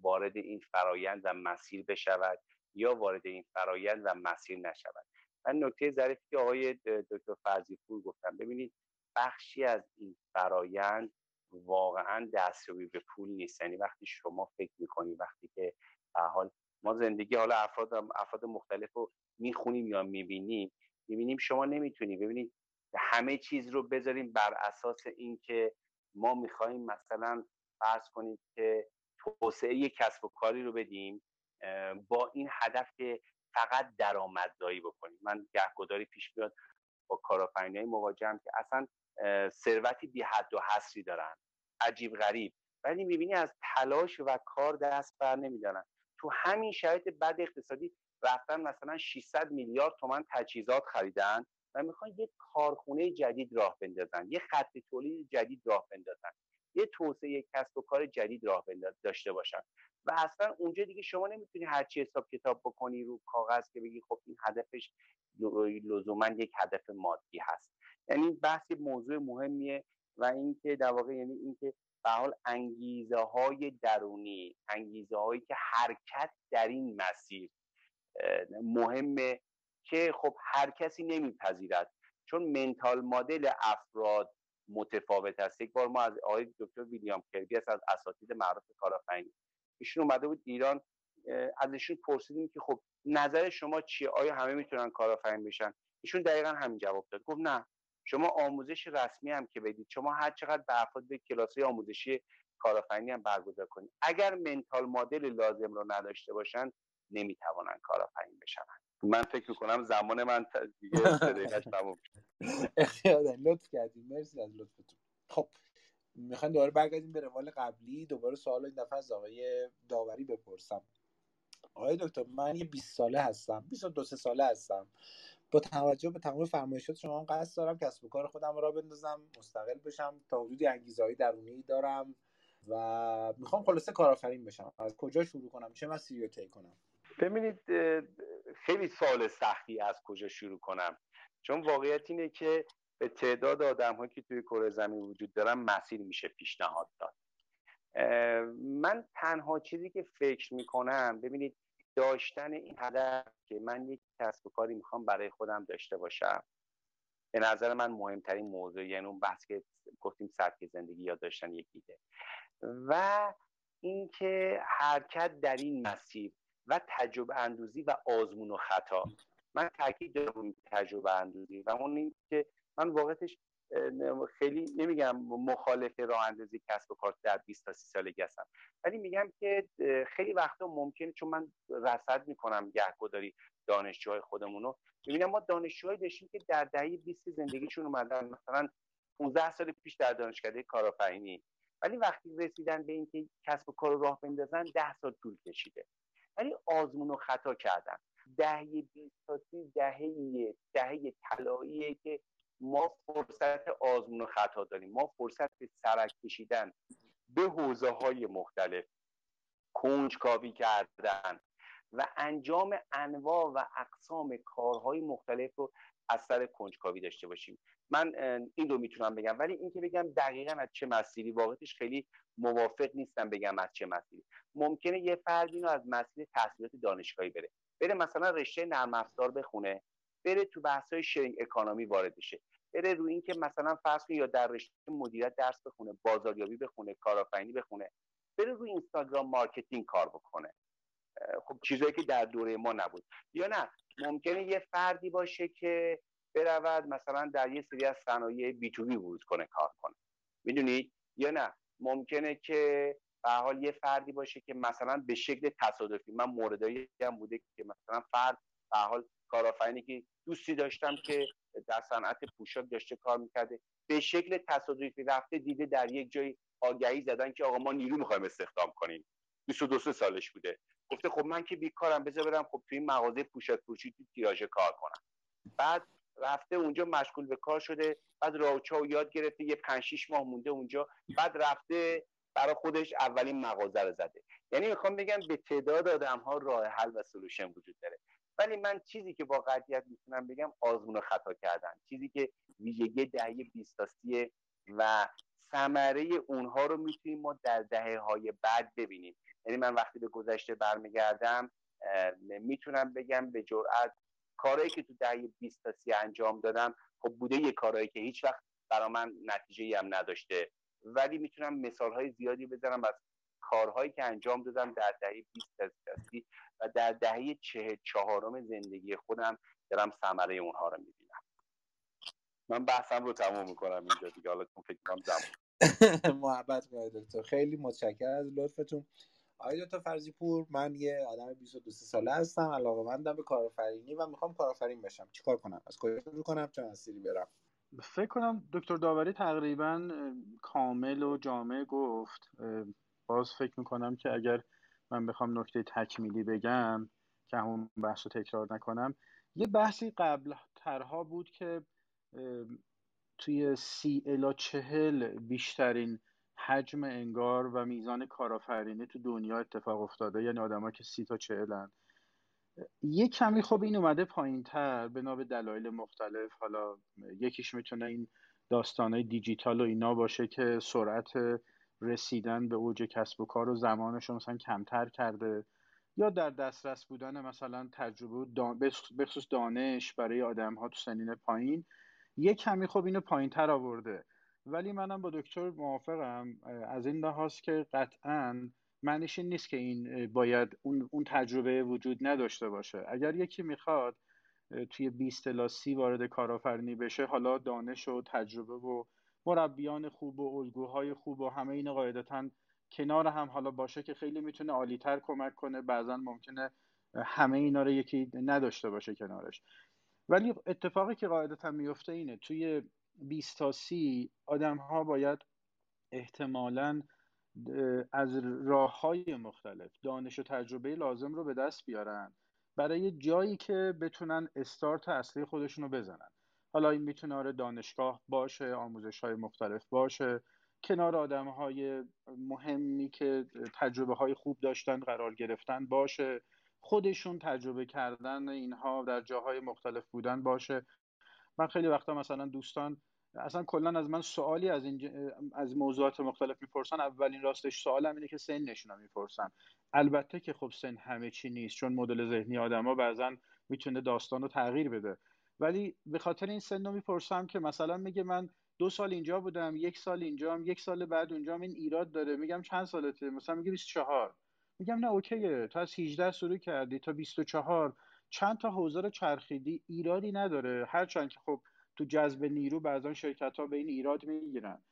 وارد این فرایند و مسیر بشود یا وارد این فرایند و مسیر نشود. من نکته ظریفی که آقای دکتر فرزیپور گفتم، ببینید بخشی از این فرایند واقعا دستیابی به پول نیست. یعنی وقتی شما فکر می‌کنی، وقتی که به حال ما زندگی حالا افراد مختلف رو می‌خونیم یا می‌بینیم شما نمی‌تونی ببینید همه چیز رو بذاریم بر اساس اینکه ما میخواییم مثلا فرض کنیم که توسعه یک کسب و کاری رو بدیم با این هدف که فقط درآمدزایی بکنیم. من گهگداری پیش میاد با کارآفرینی مواجهم که اصلا ثروتی بی حد و حصری دارن، عجیب غریب، ولی میبینی از تلاش و کار دست بر نمیدارن. تو همین شرایط بد اقتصادی رفتن مثلا 600 میلیارد تومان تجهیزات خریدن و میخوان یک کارخونه جدید راه بندازن، یک خط تولید جدید راه بندازن، یه توسعه کسب و کار جدید راه داشته باشن و اصلا اونجا دیگه شما نمیتونی هرچی حساب کتاب بکنی رو کاغذ که بگی خب این هدفش لزوما یک هدف مادی هست. یعنی بحث موضوع مهمیه و اینکه در واقع یعنی اینکه به حال انگیزه‌های درونی، انگیزه‌هایی که حرکت در این مسیر مهمه که خب هر کسی نمیپذیرد، چون منتال مدل افراد متفاوت است. یک بار ما از آقای دکتر ویلیام کیوی از اساتید معروف کارآفرینی، ایشون اومده بود ایران، ازشون پرسیدیم که خب نظر شما چیه، آیا همه میتونن کارآفرین بشن؟ ایشون دقیقاً همین جواب داد، گفت نه، شما آموزش رسمی هم که بدید، شما هر چقدر به افراد به کلاس‌های آموزشی کارآفرینی هم برگزار کنید، اگر منتال مدل لازم رو نداشته باشن نمیتوانن کارآفرین بشن. من فکر می‌کنم زمان من دیگه سریعش تموم شد. اختیارا لطف کردیم، مرسی از لطفتون. خب میخوایم دوباره برگردیم به روال قبلی، دوباره سوال این دفعه از آقای داوری بپرسم. آقای دکتر، من یه 20 ساله هستم، 22 ساله هستم، با توجه به تمام فرمایشات شما قصد دارم کسب و کار خودم را بندازم، مستقل بشم، تا حدودی انگیزه‌های درونی دارم و میخوام خلاصه کارآفرین بشم. از کجا شروع کنم؟ چه مسیری رو طی کنم؟ ببینید، خیلی سوال سختی، از کجا شروع کنم، چون واقعیت اینه که به تعداد آدم‌هایی که توی کره زمین وجود دارن مسیر میشه پیشنهاد داد. من تنها چیزی که فکر میکنم، ببینید، داشتن این هدف که من یک کسب و کاری میخوام برای خودم داشته باشم، به نظر من مهمترین موضوع، یعنی اون بحث که گفتیم سبک زندگی یا داشتن یک ایده و اینکه حرکت در این مسیر و تجربه اندوزی و آزمون و خطا. من تاکید دارم تجربه اندوزی و اون این که من واقعتش خیلی نمیگم مخالف راه اندازی کسب و کار در 20 تا 30 سالگی هستم، ولی میگم که خیلی وقتا ممکنه، چون من رصد میکنم گهگداری دانشجوهای خودمونو، میبینم ما دانشجوهایی داشتیم که در دهه 20 زندگیشون اومدن مثلا 15 سال پیش در دانشکده کارآفرینی، ولی وقتی رسیدن به اینکه کسب و کار راه بندازن 10 سال طول کشیده، ولی آزمون و خطا کردن. دهه 20 تا 30 دهه طلاییه که ما فرصت آزمون و خطا داریم، ما فرصت سرک کشیدن به حوزه‌های مختلف، کنجکاوی کردن و انجام انواع و اقسام کارهای مختلف رو از سر کنجکاوی داشته باشیم. من این رو میتونم بگم، ولی این که بگم دقیقاً از چه مسیری، واقعیتش خیلی موافق نیستم بگم از چه مسیری. ممکنه یه فرد اینو از مسیر تحصیلات دانشگاهی بره مثلا رشته نرم افزار بخونه، بره تو بحث‌های شیرینگ اکانومی وارد بشه، بره روی این که مثلا فرض کنید یا در رشته مدیریت درس بخونه، بازاریابی بخونه، کارآفرینی بخونه، بره روی اینستاگرام مارکتینگ کار بکنه. خب چیزایی که در دوره ما نبود. یا نه، ممکنه یه فردی باشه که برود مثلا در یه سری از صنایع بی تو بی ورود کنه، کار کنه، میدونید؟ یا نه ممکنه که به حال یه فردی باشه که مثلا به شکل تصادفی، من موردایی هم بوده که مثلا فرد به حال کارآفرینی که دوستی داشتم که در صنعت پوشاک داشته کار میکرده، به شکل تصادفی رفته دیده در یک جای آگهی زدن که آقا ما نیرو میخوایم استخدام کنیم، 22 سالش بوده، گفته خب من که بیکارم، بذار برم خب توی مغازه پوشاک فروشی تو تیراژ کار کنم. بعد رفته اونجا مشغول به کار شده، بعد راوچا رو یاد گرفته، یه 5-6 ماه مونده اونجا، بعد رفته برای خودش اولین مغازه رو زده. یعنی میخوام بگم به تعداد آدم‌ها راه حل و سلوشن وجود داره، ولی من چیزی که با قطعیت میتونم بگم آزمون و خطا کردن، چیزی که ویژگی دهه 20 تا 30 و ثمره اونها رو میتونیم ما در دهه‌های بعد ببینیم. یعنی من وقتی به گذشته برمیگردم میتونم بگم به جرئت کارهایی که تو دهه 20 تا 30 انجام دادم، خب بوده یه کارهایی که هیچ وقت برای من نتیجه‌ای هم نداشته، ولی میتونم مثال‌های زیادی بزنم از کارهایی که انجام دادم در دهه 20 تا 30 و در دهه 44 زندگی خودم دارم ثمره اونها رو می‌بینم. من بحثم رو تموم می‌کنم اینجا دیگه، حالا فکر کنم زمان محبت می‌کنید دکتر. خیلی متشکرم از لطفتون. آقای دکتر فرزی پور، من یه آدم 22 ساله هستم، علاقه‌مندم به کارآفرینی و میخوام کارآفرین بشم. چیکار کنم؟ از کجا شروع کنم؟ چه مسیری برم؟ فکر کنم دکتر داوری تقریبا کامل و جامع گفت. باز فکر میکنم که اگر من بخوام نکته تکمیلی بگم که همون بحث رو تکرار نکنم، یه بحثی قبل ترها بود که توی 30 الی 40 بیشترین حجم انگار و میزان کارآفرینی تو دنیا اتفاق افتاده، یعنی آدم ها که 30 تا 40 هن. یه کمی خب این اومده پایین تر به دلایل مختلف. حالا یکیش میتونه این داستانه دیجیتال و اینا باشه که سرعت رسیدن به اوج کسب و کار و زمانش مثلا کمتر کرده، یا در دسترس بودن مثلا تجربه و بخصوص دانش برای آدم ها تو سنین پایین، یه کمی خب اینو پایین تر آورده. ولی منم با دکتر موافقم از این لحاظ که قطعاً معنیش این نیست که این باید اون تجربه وجود نداشته باشه. اگر یکی میخواد توی 20 تا 30 وارد کارآفرینی بشه، حالا دانش و تجربه و مربیان خوب و الگوهای خوب و همه این قاعدتاً کنار هم حالا باشه که خیلی میتونه عالی‌تر کمک کنه، بعضاً ممکنه همه اینا رو یکی نداشته باشه کنارش. ولی اتفاقی که قاعدتاً میفته اینه، توی 20 تا 30 آدم‌ها باید احتمالاً از راه‌های مختلف دانش و تجربه لازم رو به دست بیارن برای جایی که بتونن استارت اصلی خودشون رو بزنن. حالا این میتونه دانشگاه باشه، آموزش‌های مختلف باشه، کنار آدم‌های مهمی که تجربه‌های خوب داشتن قرار گرفتن باشه، خودشون تجربه کردن اینها در جاهای مختلف بودن باشه. من خیلی وقتا مثلا دوستان اصلا کلا از من سوالی از موضوعات مختلف میپرسن. اولین راستش سوالم اینه که سن نشون میپرسن. البته که خب سن همه چی نیست، چون مدل ذهنی آدما بعضن میتونه داستان رو تغییر بده. ولی به خاطر این سن رو میپرسم که مثلا میگه من 2 سال اینجا بودم، 1 سال اینجام، 1 سال بعد اونجام، این ایراد داره. میگم چند سالته؟ مثلا میگه 24. میگم نه اوکیه، تا از 18 شروع کردی تا 24 چند تا حوزه رو چرخیدی، ایرادی نداره. هرچند که خب تو جذب نیرو بعضا شرکت‌ها به این ایراد میگیرن،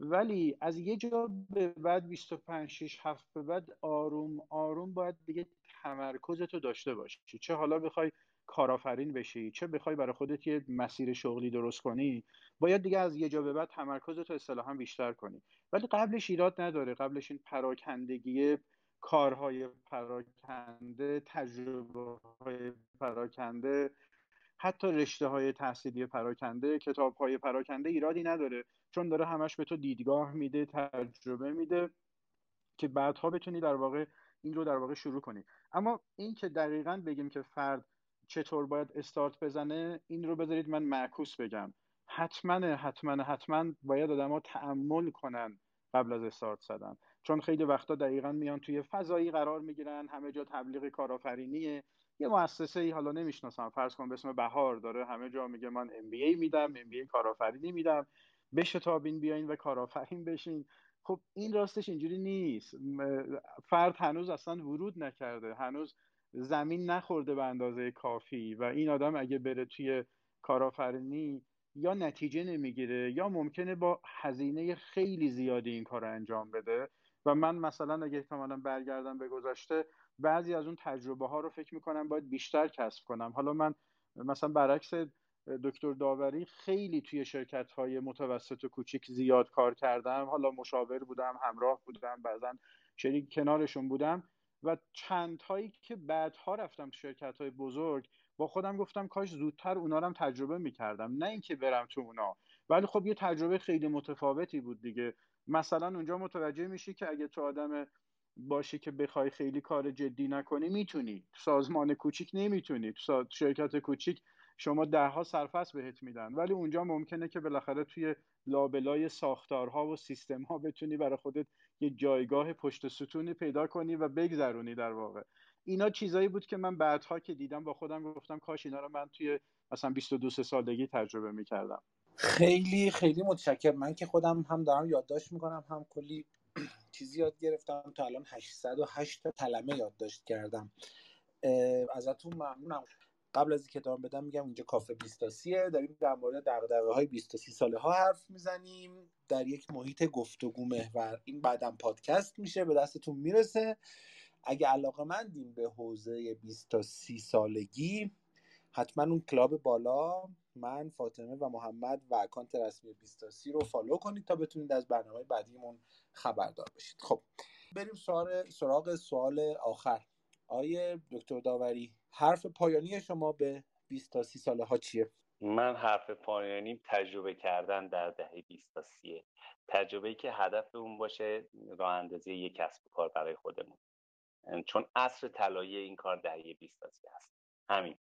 ولی از یه جا به بعد 25 6 7 به بعد آروم آروم باید دیگه تمرکزتو داشته باشی. چه حالا بخوای کارآفرین بشی، چه بخوای برای خودت یه مسیر شغلی درست کنی، باید دیگه از یه جا به بعد تمرکزتو اصطلاحاً بیشتر کنی. ولی قبلش ایراد نداره، قبلش این پراکندگی، کارهای پراکنده، تجربه‌های پراکنده، حتی رشته‌های تحصیلی پراکنده، کتاب‌های پراکنده ایرادی نداره، چون داره همش به تو دیدگاه میده، تجربه میده که بعدها بتونی در واقع این رو شروع کنی. اما این که دقیقاً بگیم که فرد چطور باید استارت بزنه، این رو بذارید من معکوس بگم. حتماً باید آدم‌ها تأمل کنن قبل از استارت زدن، چون خیلی وقتا دقیقاً میان توی فضایی قرار میگیرن، همه جا تبلیغ کارآفرینیه، یه مؤسسه‌ای حالا نمیشناسم فرض کن به اسم بهار داره همه جا میگه من MBA میدم، MBA کارآفرینی میدم، بشتابین بیاین و کارآفرین بشین. خب این راستش اینجوری نیست. فرد هنوز اصلا ورود نکرده، هنوز زمین نخورده به اندازه کافی و این آدم اگه بره توی کارآفرینی یا نتیجه نمیگیره یا ممکنه با هزینه خیلی زیادی این کار رو انجام بده. و من مثلا اگه احتمالا برگردم به گذشته، بعضی از اون تجربه ها رو فکر میکنم باید بیشتر کسب کنم. حالا من مثلا برعکس دکتر داوری خیلی توی شرکت های متوسط و کوچیک زیاد کار کردم، حالا مشاور بودم، همراه بودم، بعضا شریک کنارشون بودم و چند تایی که بعدها رفتم تو شرکت های بزرگ با خودم گفتم کاش زودتر اونا رو هم تجربه میکردم، نه اینکه برم تو اونا، ولی خب یه تجربه خیلی متفاوتی بود دیگه. مثلا اونجا متوجه میشی که اگه تو آدم باشی که بخوای خیلی کار جدی نکنی میتونی، تو سازمان کوچیک نمیتونی، تو شرکت کوچیک شما دهها سرفصل بهت میدن، ولی اونجا ممکنه که بالاخره توی لابلای ساختارها و سیستمها بتونی برای خودت یه جایگاه پشت ستونی پیدا کنی و بگذرونی در واقع. اینا چیزایی بود که من بعدها که دیدم با خودم گفتم کاش اینا رو من توی مثلا 22 سالگی تجربه میکردم. خیلی خیلی متشکرم. من که خودم هم دارم یادداشت میکنم، هم کلی چیزی یاد گرفتم. تا الان 808 کلمه یادداشت کردم. ازتون ممنونم. قبل از اینکه ادامه بدم میگم اینجا کافه 23 داریم در مورد دغدغه‌های 23 ساله ها حرف میزنیم در یک محیط گفتگو محور. این بعداً پادکست میشه، به دستتون میرسه. اگه علاقه‌مندیم به حوزه 20 تا 30 سالگی حتما اون کلاب بالا، من، فاطمه و محمد و اکانت رسمی 20 تا 30 رو فالو کنید تا بتونید از برنامه بعدیمون خبردار بشید. خب بریم سراغ سوال آخر. آیه دکتر داوری، حرف پایانی شما به 20 تا 30 ساله ها چیه؟ من حرف پایانی تجربه کردن در دهه 20 تا 30، تجربه‌ای که هدف اون باشه راه اندازی یک کسب و کار برای خودمون، چون عصر طلایی این کار دهه 20 تا 30 است. همین.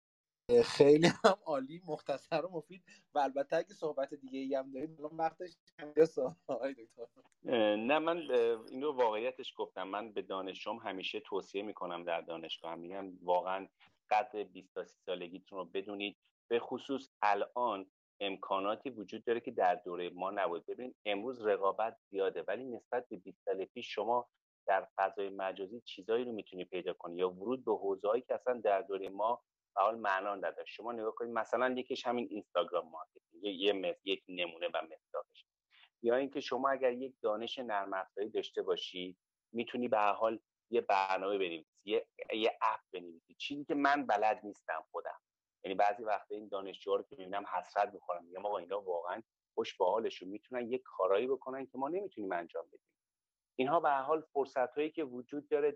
خیلی هم عالی، مختصر و مفید، و البته اگه صحبت دیگه ای هم دارید الان وقتش نیست دکتر. نه، من این رو واقعیتش گفتم. من به دانشجوام همیشه توصیه میکنم، در دانشگاه میگم واقعا قدر 20 تا 30 سالگیتون رو بدونید. به خصوص الان امکاناتی وجود داره که در دوره ما نبود. ببینید امروز رقابت زیاده، ولی نسبت به 20 سال پیش شما در فضای مجازی چیزایی رو میتونی پیدا کنی یا ورود به حوزه‌ای که اصلا در دوره ما به حال معنا نداشت. شما نگاه کنید، مثلا یکیش همین اینستاگرام مارکتینگ، یک نمونه و مثالش، یا اینکه شما اگر یک دانش نرم افزاری داشته باشی میتونی به هر حال یه برنامه بنویسی، یه اپ بنویسی، چیزی که من بلد نیستم خودم. یعنی بعضی وقتا این دانشجوها رو که میبینم حسرت میخورم، میگم آقا اینا واقعا خوش به حالشون میتونن یه کارایی بکنن که ما نمیتونیم انجام بدیم. اینها به هر حال فرصتایی که وجود داره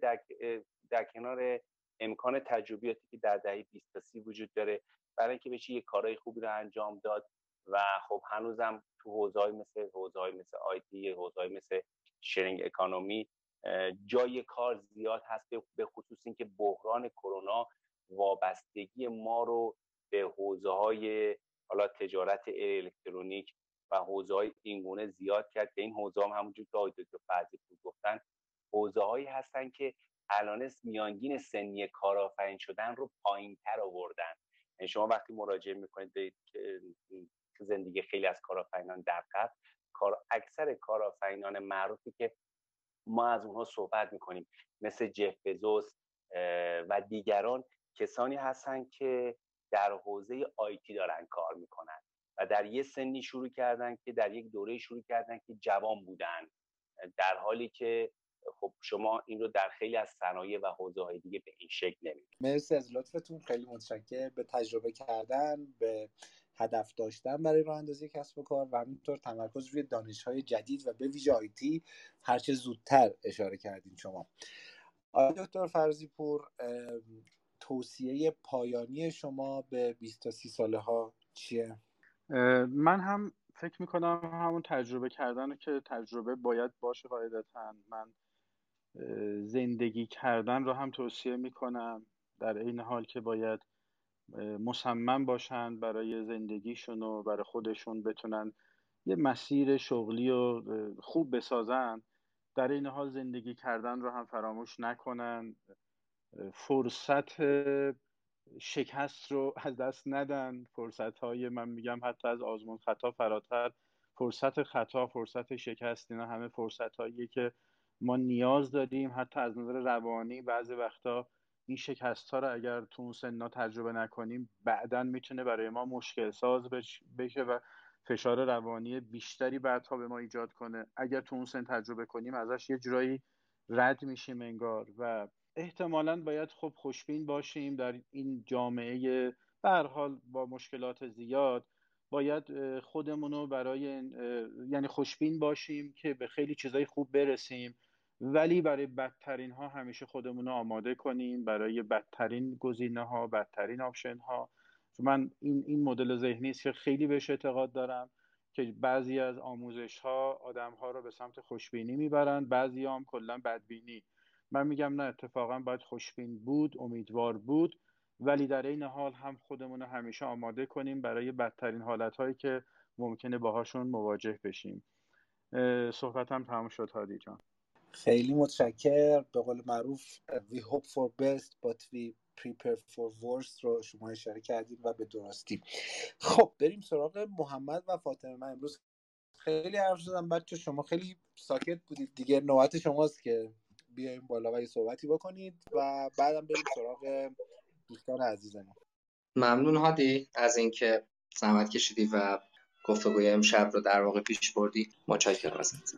در کنار امکان تجربیاتی که در دهه 20 تا 30 وجود داره برای اینکه بشه یه کارهای خوبی رو انجام داد. و خب هنوزم تو حوزه‌های مثل آیتی، حوزه‌های مثل شیرینگ اکانومی جای کار زیاد هست، به خصوص اینکه بحران کرونا وابستگی ما رو به حوزه‌های حالا تجارت الکترونیک و حوزه‌های اینگونه زیاد کرد که این حوزه هم همونجور که آقای دکتر فرضی‌پور گفتن حوزه‌هایی هستن که الان میانگین سنی کارآفرین شدن رو پایین‌تر آوردن. یعنی شما وقتی مراجعه میکنید به زندگی خیلی از کارآفرینان در قبل، اکثر کارآفرینان معروفی که ما از اونها صحبت میکنیم مثل جف بزوس و دیگران کسانی هستن که در حوزه آیتی دارن کار میکنن و در یه سنی شروع کردن که در یک دوره شروع کردن که جوان بودن، در حالی که خب شما این رو در خیلی از صنایع و حوزه‌های دیگه به این شکل نمی‌بینید. مرسی از لطفتون، خیلی متشکرم. به تجربه کردن، به هدف داشتن برای راه اندازی کسب و کار و همینطور تمرکز روی دانش‌های جدید و به ویژه آیتی هر چه زودتر اشاره کردین شما. آقای دکتر فرضی‌پور، توصیه پایانی شما به 20 تا 30 ساله ها چیه؟ من هم فکر میکنم همون تجربه کردن که تجربه باید باشه قاعدتاً. من زندگی کردن رو هم توصیه میکنم، در این حال که باید مصمم باشن برای زندگیشون و برای خودشون بتونن یه مسیر شغلی و خوب بسازن. در این حال زندگی کردن رو هم فراموش نکنن، فرصت شکست رو از دست ندن، فرصت‌های من میگم حتی از آزمون خطا فراتر، فرصت خطا، فرصت شکست، اینا همه فرصت‌هایی که ما نیاز داریم. حتی از نظر روانی بعضی وقتا این شکست‌ها رو اگر تو اون سن‌ها تجربه نکنیم بعداً میتونه برای ما مشکل ساز بشه و فشار روانی بیشتری بعدها به ما ایجاد کنه. اگر تو اون سن تجربه کنیم ازش یه جورایی رد میشیم انگار، و احتمالاً باید خب خوشبین باشیم. در این جامعه به هر حال با مشکلات زیاد باید خودمونو یعنی خوشبین باشیم که به خیلی چیزای خوب برسیم، ولی برای بدترین ها همیشه خودمونو آماده کنیم، برای بدترین گزینه ها، بدترین آپشن ها. من این مدل ذهنی است که خیلی بهش اعتقاد دارم که بعضی از آموزش ها آدم ها رو به سمت خوشبینی میبرند، بعضی ها هم کلا بدبینی. من میگم نه، اتفاقا باید خوشبین بود، امیدوار بود، ولی در این حال هم خودمون رو همیشه آماده کنیم برای بدترین حالتهایی که ممکنه باهاشون مواجه بشیم. صحبتم تمام شد هادی جان. خیلی متشکرم. به قول معروف we hope for best but we prepare for worst رو شما اشاره کردید و به درستی. خب بریم سراغ محمد و فاطمه. من امروز خیلی حرف زدم بچه، شما خیلی ساکت بودید دیگه، نوبت شماست که بیایم بالا و یه صحبتی بکنید و بعدم بریم سراغ دوستان عزیزمون. ممنون هادی از اینکه زحمت کشیدی و گفتگوی امشب رو در واقع پیش بردی. متشکرم ازت.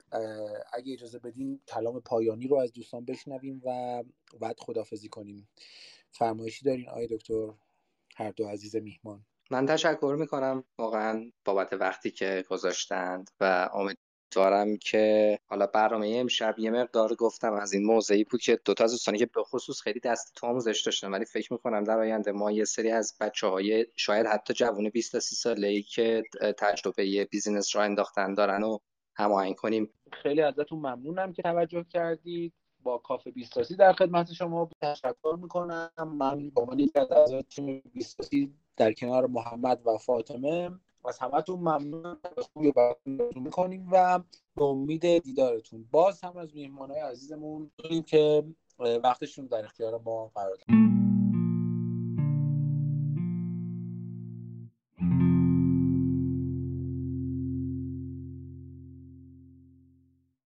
اگه اجازه بدین کلام پایانی رو از دوستان بشنویم و بعد خداحافظی کنیم. فرمایشی دارین آقای دکتر هر دو عزیز میهمان؟ من تشکر میکنم واقعا بابت وقتی که گذاشتند و امیدوارم که حالا برنامه امشب یه مقدار گفتم از این موضوعی بود که دوتا از دوستانی که به خصوص خیلی دست تو آموزش داشتن، ولی فکر میکنم در آینده ما یه سری از بچه‌های شاید حتی جوون 20 تا 30 ساله‌ای که تجربه بیزینس را انداختن دارن و هماهنگ کنیم. خیلی ازتون ممنونم که توجه کردید. با کافه 20 تا 30 در خدمت شما تشکر میکنم. من به عنوان یکی از اعضای تیم 20 تا 30 در کنار محمد و فاطمه از همتون ممنون. خوبی براتون میکنیم و به امید دیدارتون. باز هم از میهمانای عزیزمون میگیم که وقتشون در اختیار ما قرار دادن.